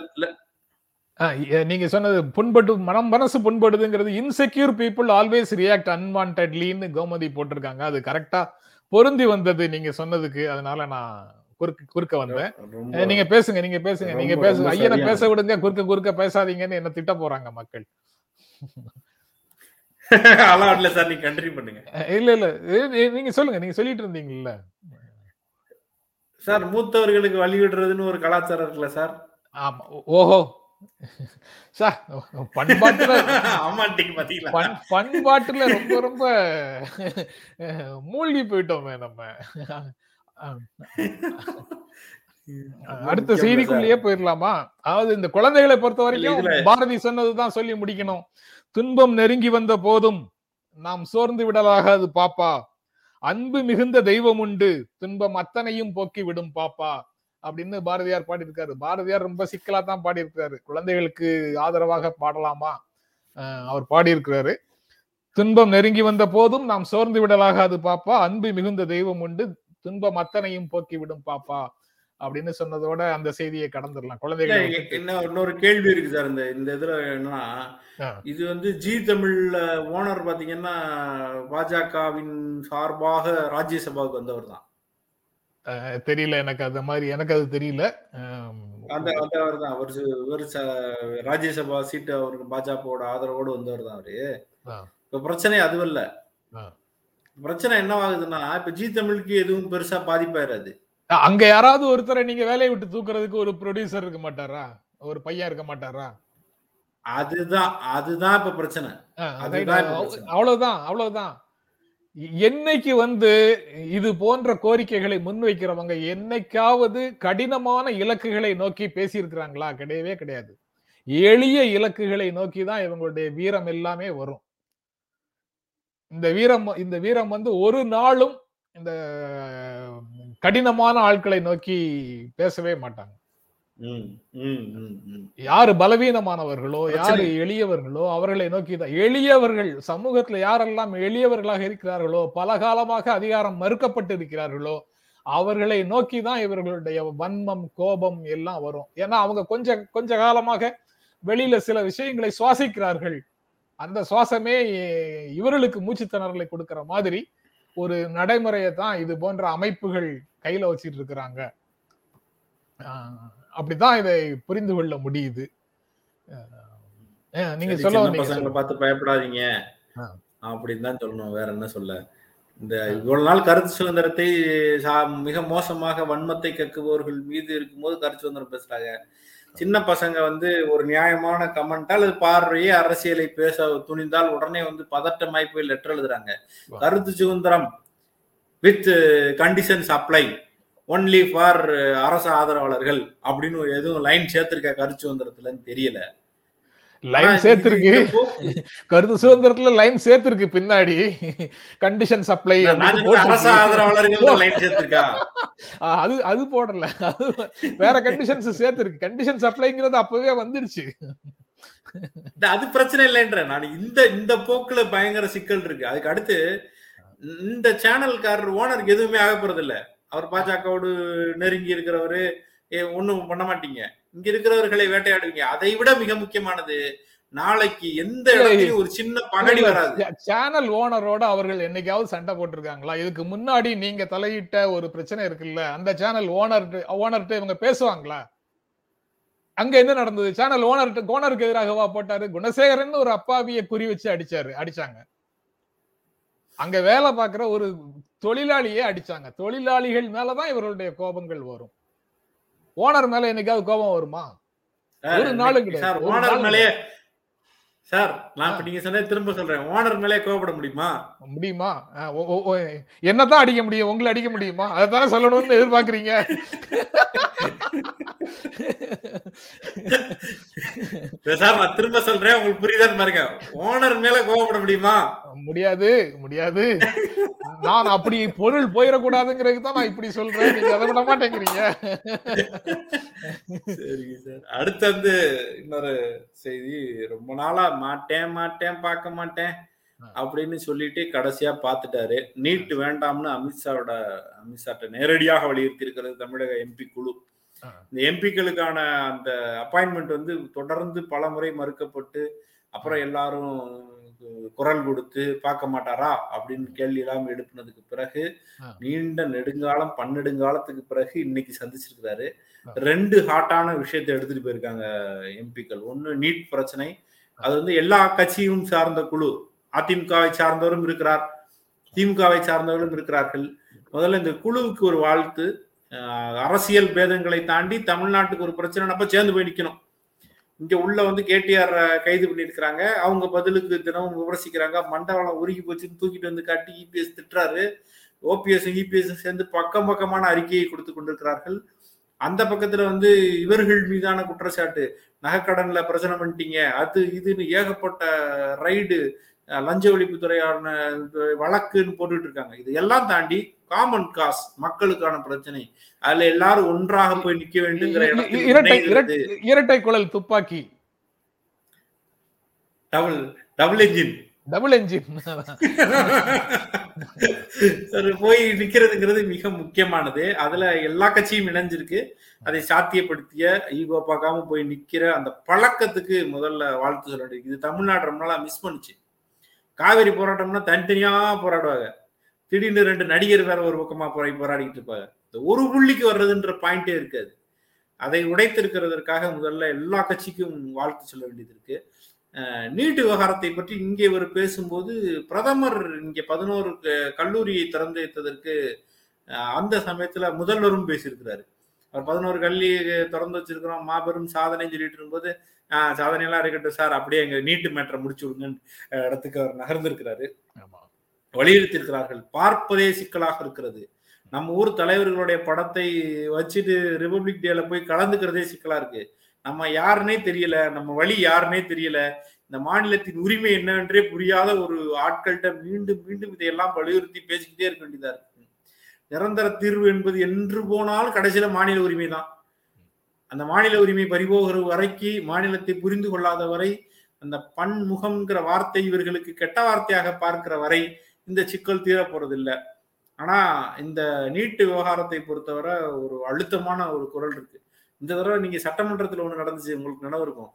நீங்க சொன்னது புண்பட்டு மனம் மனசு புண்படுதுங்கிறது. இன்செக்யூர் பீப்புள் ஆல்வேஸ் ரியாக்ட் அன்வான்டட்லின்னு கோமதி போட்டிருக்காங்க, அது கரெக்டா பொருந்தி வந்தது நீங்க சொன்னதுக்கு. அதனால நான் குறுக்க குறுக்க வந்தேன். நீங்க பேசுங்க நீங்க பேசுங்க நீங்க பேசுங்க ஐயனை பேச விடுங்க, குறுக்க குறுக்க பேசாதீங்கன்னு என்ன திட்ட போறாங்க மக்கள். இல்ல இல்ல நீங்க சொல்லுங்க, நீங்க சொல்லிட்டு இருந்தீங்கல்ல சார், மூத்தவர்களுக்கு வழி விடுறதுன்னு ஒரு கலாச்சாரம் இருக்குல்ல சார். ஆமா, ஓஹோ சார் பண்பாட்டுல பண்பாட்டுல ரொம்ப ரொம்ப மூழ்கி போயிட்டோமே நம்ம. அடுத்த செய்திக்குள்ளேயே போயிடலாமா? அதாவது இந்த குழந்தைகளை பொறுத்த வரைக்கும் பாரதி சொன்னதுதான் சொல்லி முடிக்கணும். துன்பம் நெருங்கி வந்த போதும் நாம் சோர்ந்து விடலாகாது பாப்பா, அன்பு மிகுந்த தெய்வம் உண்டு, துன்பம் அத்தனையும் போக்கி விடும் பாப்பா அப்படின்னு பாரதியார் பாடியிருக்காரு. பாரதியார் ரொம்ப சிக்கலா தான் பாடியிருக்கிறாரு. குழந்தைகளுக்கு ஆதரவாக பாடலாமா அவர் பாடியிருக்கிறாரு. துன்பம் நெருங்கி வந்த போதும் நாம் சோர்ந்து விடலாகாது பாப்பா, அன்பு மிகுந்த தெய்வம் உண்டு, துன்பம் அத்தனையும் போக்கி விடும் பாப்பா அப்படின்னு சொன்னதோட அந்த செய்தியை கடந்துடலாம். குழந்தைகளுக்கு என்ன இன்னொரு கேள்வி இருக்கு சார். இந்த இந்த இதுல என்னன்னா, இது வந்து ஜி தமிழ்ல ஓனர் பாத்தீங்கன்னா பாஜகவின் சார்பாக ராஜ்யசபாவுக்கு வந்தவர் தான். தெரியல எனக்கு அந்த மாதிரி, எனக்கு அது தெரியல. அந்த அவர் தான் ஒரு ராஜ்யசபா சீட்டு அவருக்கு பாஜகவோட ஆதரவோடு வந்தவர் தான் அவரு. இப்ப பிரச்சனை அதுவல்ல. பிரச்சனை என்ன ஆகுதுன்னா, இப்ப ஜி தமிழுக்கு எதுவும் பெருசா பாதிப்பாயிராது. அங்க யாராவது ஒருத்தரை நீங்க வேலையை விட்டு தூக்குறதுக்கு ஒரு ப்ரொடியூசர் இருக்க மாட்டாரா, ஒரு பையன் இருக்க மாட்டாரா? அதுதான் அதுதான் இப்ப பிரச்சனை. அவ்வளவுதான் அவ்வளவுதான். என்னைக்கு வந்து இது போன்ற கோரிக்கைகளை முன்வைக்கிறவங்க என்னைக்காவது கடினமான இலக்குகளை நோக்கி பேசியிருக்கிறாங்களா? கிடையவே கிடையாது. எளிய இலக்குகளை நோக்கி தான் இவங்களுடைய வீரம் எல்லாமே வரும். இந்த வீரம் இந்த வீரம் வந்து ஒரு நாளும் இந்த கடினமான ஆட்களை நோக்கி பேசவே மாட்டாங்க. யாரு பலவீனமானவர்களோ, யாரு எளியவர்களோ அவர்களை நோக்கிதான். எளியவர்கள் சமூகத்துல யாரெல்லாம் எளியவர்களாக இருக்கிறார்களோ, பல காலமாக அதிகாரம் மறுக்கப்பட்டு இருக்கிறார்களோ அவர்களை நோக்கிதான் இவர்களுடைய வன்மம் கோபம் எல்லாம் வரும். ஏன்னா அவங்க கொஞ்ச கொஞ்ச காலமாக வெளியில சில விஷயங்களை சுவாசிக்கிறார்கள். அந்த சுவாசமே இவர்களுக்கு மூச்சுத்திணறலை கொடுக்கிற மாதிரி ஒரு நடைமுறையை தான் இது போன்ற அமைப்புகள் கையில வச்சிட்டு இருக்கிறாங்க. அப்படிதான் இதை புரிந்து கொள்ள முடியுது. நீங்க சொல்ல பார்த்து பயப்படாதீங்க அப்படின்னு தான் சொல்லணும். வேற என்ன சொல்ல? இந்த இவ்வளவு நாள் கருத்து சுதந்திரத்தை மிக மோசமாக வன்மத்தை கக்குபவர்கள் மீது இருக்கும்போது கருத்து சுதந்திரம் பேசுறாங்க. சின்ன பசங்க வந்து ஒரு நியாயமான கமெண்டா அல்லது பார்வையே அரசியலை பேச துணிந்தால் உடனே வந்து பதட்டமாய் போய் லெட்டர் எழுதுறாங்க. கருத்து சுதந்திரம் with conditions apply only for அரசு ஆதரவாளர்கள் அப்படின்னு எதுவும் லைன் சேர்த்திருக்க கருத்து சுதந்திரத்துலன்னு தெரியல. லைன் சேர்த்திருக்கு கருத்து சுதந்திரத்துல, லைன் சேர்த்திருக்கு பின்னாடி கண்டிஷன் சப்ளை அது அது போடல, அது வேற கண்டிஷன்ஸ் சேர்த்திருக்கு. கண்டிஷன் சப்ளைங்கிறது அப்பவே வந்துருச்சு. அது பிரச்சனை இல்லைன்ற நான் இந்த இந்த போக்குல பயங்கர சிக்கல் இருக்கு. அதுக்கு அடுத்து இந்த சேனல்காரர் ஓனருக்கு எதுவுமே ஆக போறது இல்ல. அவர் பாஜகவோடு நெருங்கி இருக்கிறவரு ஒன்றும் பண்ண மாட்டீங்க. இங்க இருக்கிறவர்களை வேட்டையாடுவீங்க. அதை விட மிக முக்கியமானது, நாளைக்கு எந்த இடத்துலயும் ஒரு சின்ன பகடி வராது. சேனல் ஓனரோட அவர்கள் என்னைக்காவது சண்டை போட்டிருக்காங்களா? இதுக்கு முன்னாடி நீங்க தலையிட்ட ஒரு பிரச்சனை இருக்குல்ல, அந்த சேனல் ஓனர் ஓனர்கிட்ட இவங்க பேசுவாங்களா? அங்க என்ன நடந்தது? சேனல் ஓனர்கிட்ட ஓனருக்கு எதிராகவா போட்டாரு? குணசேகரன் ஒரு அப்பாவியை குறி வச்சு அடிச்சாரு அடிச்சாங்க அங்க வேலை பார்க்கிற ஒரு தொழிலாளியே அடிச்சாங்க. தொழிலாளிகள் மேலதான் இவர்களுடைய கோபங்கள் வரும். ஓனர் மேல என்னைக்காவது கோபம் வருமா? ஒரு நாளும் கிடையாது. ஓனர் மேலயே சார் நான் நீங்க சொன்ன திரும்ப சொல்றேன், ஓனர் மேலே கோபப்பட முடியுமா? முடியுமா? என்னதான் அடிக்க முடியும்? உங்களை அடிக்க முடியுமா? அதானே சொல்லணும்னு எதிர்பார்க்கறீங்க. நான் திரும்ப சொல்றேன், உங்களுக்கு புரியுதான்னு பாருங்க. ஓனர் மேல கோபப்பட முடியுமா? முடியாது முடியாது. நான் அப்படி பொருள் போயிடக்கூடாதுங்கிறது தான் நான் இப்படி சொல்றேன். நீங்க அதை விட மாட்டேங்கிறீங்க. சரிங்க சார். அடுத்து வந்து இன்னொரு செய்தி. ரொம்ப நாளா மாட்டேன் மாட்டேன் பார்க்க மாட்டேன் அப்படின்னு சொல்லிட்டு கடைசியா பாத்துட்டாரு. நீட் வேண்டாம்னு அமித்ஷாவோட அமித்ஷாட்ட நேரடியாக வலியுறுத்தி இருக்கிறது தமிழக எம்பி குழு. இந்த எம்பிக்களுக்கான அந்த அப்பாயின்மெண்ட் வந்து தொடர்ந்து பல முறை மறுக்கப்பட்டு அப்புறம் எல்லாரும் குரல் கொடுத்து பார்க்க மாட்டாரா அப்படின்னு கேள்வி எல்லாம் எழுப்பினதுக்கு பிறகு நீண்ட நெடுங்காலம் பன்னெடுங்காலத்துக்கு பிறகு இன்னைக்கு சந்திச்சிருக்கிறாரு. ரெண்டு ஹாட்டான விஷயத்தை எடுத்துட்டு போயிருக்காங்க எம்பிக்கள். ஒன்னு நீட் பிரச்சனை. அது வந்து எல்லா கட்சியும் சார்ந்த குழு. அதிமுகவை சார்ந்தவரும் இருக்கிறார், திமுகவை சார்ந்தவர்களும் இருக்கிறார்கள். முதல்ல இந்த குழுவுக்கு ஒரு வாழ்த்து. அரசியல் பேதங்களை தாண்டி தமிழ்நாட்டுக்கு ஒரு பிரச்சனைனப்ப சேர்ந்து போய் நிக்கணும். இங்க உள்ள வந்து கேடிஆர் கைது பண்ணிருக்கிறாங்க, அவங்க பதிலுக்கு தினமும் விமர்சிக்கிறாங்க, மண்டவளம் உருகி போச்சுன்னு தூக்கிட்டு வந்து காட்டி இபிஎஸ் திட்டுறாரு. ஓபிஎஸும் இபிஎஸும் சேர்ந்து பக்கம் பக்கமான அறிக்கையை கொடுத்து கொண்டிருக்கிறார்கள். அந்த பக்கத்துல வந்து இவர்கள் மீதான குற்றச்சாட்டு, நகைக்கடன்ல பிரச்சனை பண்ணிட்டீங்க, அது இதுன்னு ஏகப்பட்ட ரைடு, லஞ்ச ஒழிப்புத்துறையான வழக்குன்னு போட்டுட்டு இருக்காங்க. இது எல்லாம் தாண்டி காமன் காஸ், மக்களுக்கான பிரச்சனை, அதுல எல்லாரும் ஒன்றாக போய் நிக்க வேண்டும். இரட்டை குழல் துப்பாக்கி, double double engine double engine போய் நிக்கிறதுங்கிறது மிக முக்கியமானது. அதுல எல்லா கட்சியும் இணைஞ்சிருக்கு. அதை சாத்தியப்படுத்திய, ஈகோ பார்க்காம போய் நிக்கிற அந்த பழக்கத்துக்கு முதல்ல வாழ்த்து சொல்ல வேண்டியது. இது தமிழ்நாடு ரொம்ப நாளா மிஸ் பண்ணுச்சு. காவேரி போராட்டம்னா தனித்தனியா போராடுவாங்க, திடீர்னு ரெண்டு நடிகர் வேற ஒரு பக்கமா போராடி போராடிக்கிட்டு இருப்பாங்க. இந்த ஒரு புள்ளிக்கு வர்றதுன்ற பாயிண்டே இருக்காது. அதை உடைத்திருக்கிறதற்காக முதல்ல எல்லா கட்சிக்கும் வாழ்த்து சொல்ல வேண்டியது இருக்கு. நீட்டு விவகாரத்தை பற்றி இங்கே ஒரு பேசும்போது, பிரதமர் இங்கே பதினோரு கல்லூரியை திறந்து வைத்ததற்கு அந்த சமயத்துல முதல்வரும் பேசியிருக்கிறாரு. அவர் பதினோரு கல்வி திறந்து வச்சிருக்கிறோம், மாபெரும் சாதனைன்னு சொல்லிட்டு இருக்கும்போது, ஆஹ் சாதனையெல்லாம் இருக்கட்டும் சார், அப்படியே எங்க நீட்டு மேட்டரை முடிச்சு விடுங்கன்னு இடத்துக்கு அவர் நகர்ந்திருக்கிறாரு, வலியுறுத்திருக்கிறார்கள். பார்ப்பதே சிக்கலாக இருக்கிறது. நம்ம ஊர் தலைவர்களுடைய படத்தை வச்சுட்டு ரிபப்ளிக் டேல போய் கலந்துக்கிறதே சிக்கலா இருக்கு. நம்ம யாருன்னே தெரியல, நம்ம வழி யாருன்னே தெரியல, இந்த மாநிலத்தின் உரிமை என்னவென்றே புரியாத ஒரு ஆட்கள்கிட்ட மீண்டும் மீண்டும் இதையெல்லாம் வலியுறுத்தி பேசிக்கிட்டே இருக்க வேண்டியதா இருக்கு. நிரந்தர தீர்வு என்பது என்று போனால் கடைசியில மாநில உரிமை தான். அந்த மாநில உரிமை பறிபோகிற வரைக்கு, மாநிலத்தை புரிந்து கொள்ளாத வரை, அந்த பன்முகம்ங்கிற வார்த்தை இவர்களுக்கு கெட்ட வார்த்தையாக பார்க்கிற வரை இந்த சிக்கல் தீர போறதில்லை. ஆனா இந்த நீட்டு விவகாரத்தை பொறுத்தவரை ஒரு அழுத்தமான ஒரு குரல் இருக்கு. இந்த தடவை நீங்க சட்டமன்றத்தில் ஒண்ணு நடந்துச்சு, உங்களுக்கு நினைவு இருக்கும்.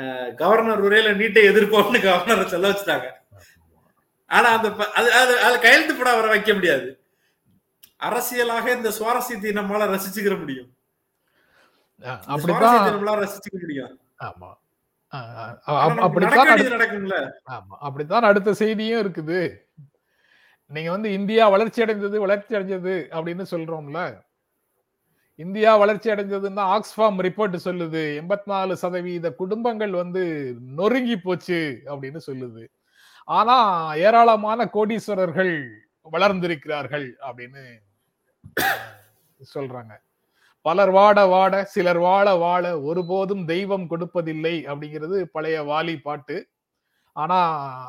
அஹ் கவர்னர் உரையில நீட்டை எதிர்ப்போம்னு கவர்னரை சொல்ல வச்சுட்டாங்க. ஆனா அந்த கையெழுத்து பட அவரை வைக்க முடியாது. அரசியலாக இந்த சுவாரஸ்யத்தை நம்மளால ரசிச்சுக்கிற முடியும். அப்படித்தான் அடுத்த செய்தியும் இருக்குது. நீங்க வந்து இந்தியா வளர்ச்சி அடைந்தது வளர்ச்சி அடைஞ்சது அப்படின்னு சொல்றோம்ல, இந்தியா வளர்ச்சி அடைஞ்சதுன்னா ஆக்ஸ்ஃபார்ம் ரிப்போர்ட் சொல்லுது எண்பத்தி நாலு சதவீத குடும்பங்கள் வந்து நொறுங்கி போச்சு அப்படின்னு சொல்லுது. ஆனா ஏராளமான கோடீஸ்வரர்கள் வளர்ந்திருக்கிறார்கள் அப்படின்னு சொல்றாங்க. பலர் வாட வாட சிலர் வாழ வாழ ஒருபோதும் தெய்வம் கொடுப்பதில்லை அப்படிங்கிறது பழைய வாலி பாட்டு. ஆனா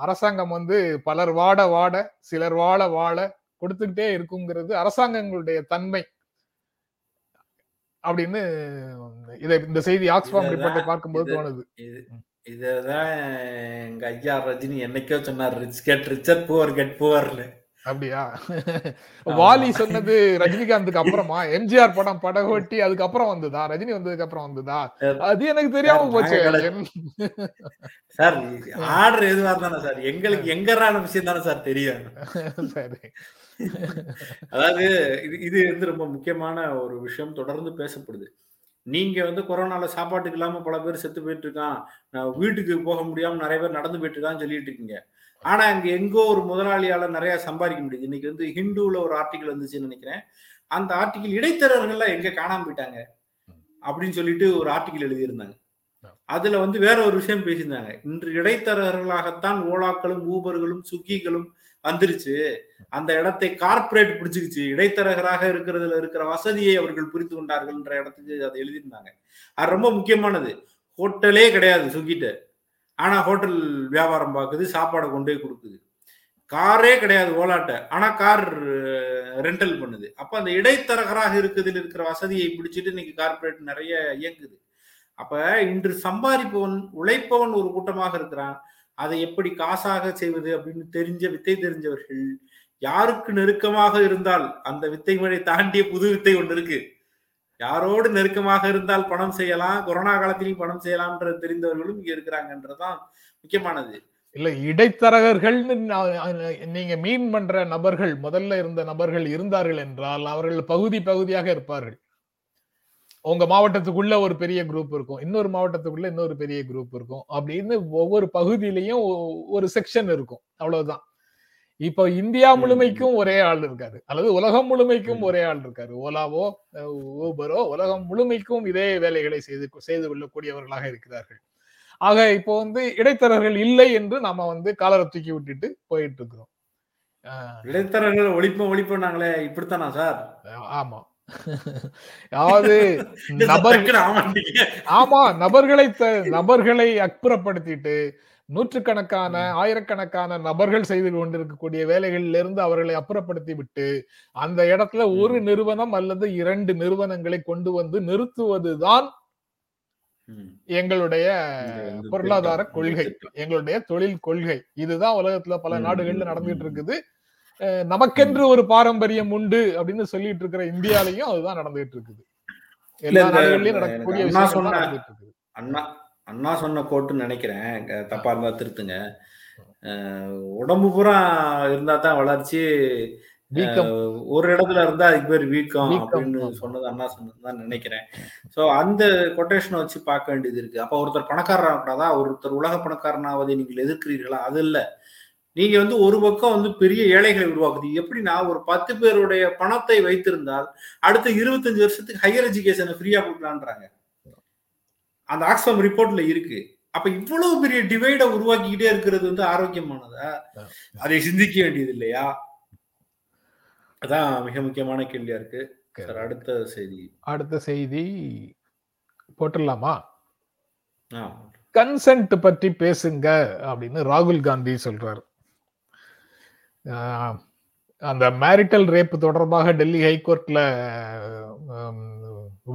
அரசாங்கம் வந்து பலர் வாட வாட சிலர் வாழ வாழ கொடுத்துக்கிட்டே இருக்குங்கிறது அரசாங்கங்களுடைய தன்மை அப்படின்னு இதை இந்த செய்தி ஆக்ஸ்ஃபார்ம் ரிப்போர்ட்டை பார்க்கும்போது தோணுது. இததான் எங்க ஐயா ரஜினி என்னைக்கோ சொன்னார், rich get richer poor get புவர்ல. அப்படியா? வாலி சொன்னது ரஜினிகாந்துக்கு அப்புறமா? எம்ஜிஆர் படம் படகோட்டி அதுக்கப்புறம் வந்ததா? ரஜினி வந்ததுக்கு அப்புறம் வந்ததா? அது எனக்கு தெரியாம போச்சு சார். ஆர்டர் எதுவா இருந்தானே சார், எங்களுக்கு எங்கறான விஷயம் தானே சார் தெரியும். சரி, அதாவது இது வந்து ரொம்ப முக்கியமான ஒரு விஷயம், தொடர்ந்து பேசப்படுது. நீங்க வந்து கொரோனால சாப்பாட்டுக்கு இல்லாம பல பேர் செத்து போயிட்டு இருக்கான், வீட்டுக்கு போக முடியாம நிறைய பேர் நடந்து போயிட்டு இருக்கான்னு சொல்லிட்டு இருக்கீங்க. ஆனா அங்க எங்கோ ஒரு முதலாளியால நிறைய சம்பாதிக்க முடியுது. இன்னைக்கு வந்து ஹிந்துல ஒரு ஆர்டிகிள் வந்துச்சுன்னு நினைக்கிறேன். அந்த ஆர்டிகிள் இடைத்தரகர்கள்லாம் எங்க காணாம போயிட்டாங்க அப்படின்னு சொல்லிட்டு ஒரு ஆர்டிகிள் எழுதியிருந்தாங்க. அதுல வந்து வேற ஒரு விஷயம் பேசியிருந்தாங்க, இன்று இடைத்தரகர்களாகத்தான் ஓலாக்களும் ஊபர்களும் சுக்கிகளும் வந்துருச்சு, அந்த இடத்தை கார்பரேட் பிடிச்சிருச்சு, இடைத்தரகராக இருக்கிறதுல இருக்கிற வசதியை அவர்கள் புரிந்து கொண்டார்கள் என்ற இடத்துக்கு அதை எழுதியிருந்தாங்க. அது ரொம்ப முக்கியமானது. ஹோட்டலே கிடையாது சுக்கிட்ட, ஆனா ஹோட்டல் வியாபாரம் பார்க்குது, சாப்பாடை கொண்டு போய் கொடுக்குது. காரே கிடையாது ஓலாட்ட, ஆனா கார் ரெண்டல் பண்ணுது. அப்ப அந்த இடைத்தரகராக இருக்கிறதுல இருக்கிற வசதியை பிடிச்சிட்டு இன்னைக்கு கார்பரேட் நிறைய இயங்குது. அப்ப இன்று சம்பாதிப்பவன் உழைப்பவன் ஒரு கூட்டமாக இருக்கிறான். அதை எப்படி காசாக செய்வது அப்படின்னு தெரிஞ்ச வித்தை தெரிஞ்சவர்கள் யாருக்கு நெருக்கமாக இருந்தால், அந்த வித்தை முறை தாண்டிய புது வித்தை ஒன்று இருக்கு, யாரோடு நெருக்கமாக இருந்தால் பணம் செய்யலாம், கொரோனா காலத்திலையும் பணம் செய்யலாம்ன்றது தெரிந்தவர்களும் இங்க இருக்கிறாங்கன்றதுதான் முக்கியமானது. இல்ல இடைத்தரகர்கள் நீங்க மீன் பண்ற நபர்கள், முதல்ல இருந்த நபர்கள் இருந்தார்கள் என்றால் அவர்கள் பகுதி பகுதியாக இருப்பார்கள். உங்க மாவட்டத்துக்குள்ள ஒரு பெரிய குரூப் இருக்கும், இன்னொரு மாவட்டத்துக்குள்ள இன்னொரு பெரிய குரூப் இருக்கும், அப்படின்னு ஒவ்வொரு பகுதியிலையும் ஒரு செக்ஷன் இருக்கும். அவ்வளவுதான். இப்போ இந்தியா முழுமைக்கும் ஒரே ஆள் இருக்காரு, அல்லது உலகம் முழுமைக்கும் ஒரே ஆள் இருக்காரு. ஓலாவோ ஊபரோ உலகம் முழுமைக்கும் இதே வேலைகளை செய்து செய்து கொள்ளக்கூடியவர்களாக இருக்கிறார்கள். ஆக இப்போ வந்து இடைத்தரகர்கள் இல்லை என்று நாம வந்து காலரை தூக்கி விட்டுட்டு போயிட்டு இருக்கிறோம். இடைத்தரகர்கள் ஒழிப்போம் ஒழிப்போம் நாங்களே இப்படித்தானா சார்? ஆமா, அதாவது ஆமா நபர்களை நபர்களை அப்புறப்படுத்திட்டு நூற்றுக்கணக்கான ஆயிரக்கணக்கான நபர்கள் செய்து கொண்டிருக்கக்கூடிய வேலைகளிலிருந்து அவர்களை அப்புறப்படுத்தி விட்டு அந்த இடத்துல ஒரு நிறுவனம் அல்லது இரண்டு நிறுவனங்களை கொண்டு வந்து நிறுத்துவதுதான் எங்களுடைய பொருளாதார கொள்கை, எங்களுடைய தொழில் கொள்கை. இதுதான் உலகத்துல பல நாடுகள்ல நடந்துட்டு இருக்குது. நமக்கென்று ஒரு பாரம்பரியம் உண்டு அப்படின்னு சொல்லிட்டு இருக்கிற இந்தியாலையும் அதுதான் நடந்துட்டு இருக்குது. எல்லா நாடுகளிலும் நடக்கக்கூடிய விஷயம் நடந்துட்டு இருக்குது. அண்ணா அண்ணா சொன்ன கோட்டுன்னு நினைக்கிறேன், தப்பா இருந்தா திருத்துங்க. உடம்பு பூரா இருந்தா தான் வளர்ச்சி, ஒரு இடத்துல இருந்தா அதுக்கு பேர் வீக்கம் அப்படின்னு சொன்னது அண்ணா சொன்னதுதான் நினைக்கிறேன். சோ அந்த கொட்டேஷனை வச்சு பார்க்க வேண்டியது இருக்கு. அப்ப ஒருத்தர் பணக்காரனா கூடாதா, ஒருத்தர் உலக பணக்காரனாவதை நீங்கள் எதிர்க்கிறீர்களா? அது இல்ல, நீங்க வந்து ஒரு பக்கம் வந்து பெரிய ஏழைகளை உருவாக்குது. எப்படின்னா, ஒரு பத்து பேருடைய பணத்தை வைத்திருந்தால் அடுத்த இருபத்தஞ்சு வருஷத்துக்கு ஹையர் எஜுகேஷனை ஃப்ரீயா கொடுக்கலான்றாங்க. அந்த ஆக்ஸ்ஃபோர்ட் ரிப்போர்ட்ல இருக்கு. அப்ப இவ்வளவு பெரிய டிவைட உருவாக்கிக்கிட்டே இருக்கிறது வந்து ஆரோக்கியமானதா? அதை சிந்திக்க வேண்டியது இல்லையா? அதான் மிக முக்கியமான கேள்வியா இருக்கு. அடுத்த செய்தி அடுத்த செய்தி போட்டுடலாமா? கன்சென்ட் பற்றி பேசுங்க அப்படின்னு ராகுல் காந்தி சொல்றாரு. அந்த மேரிட்டல் ரேப் தொடர்பாக டெல்லி ஹைகோர்ட்ல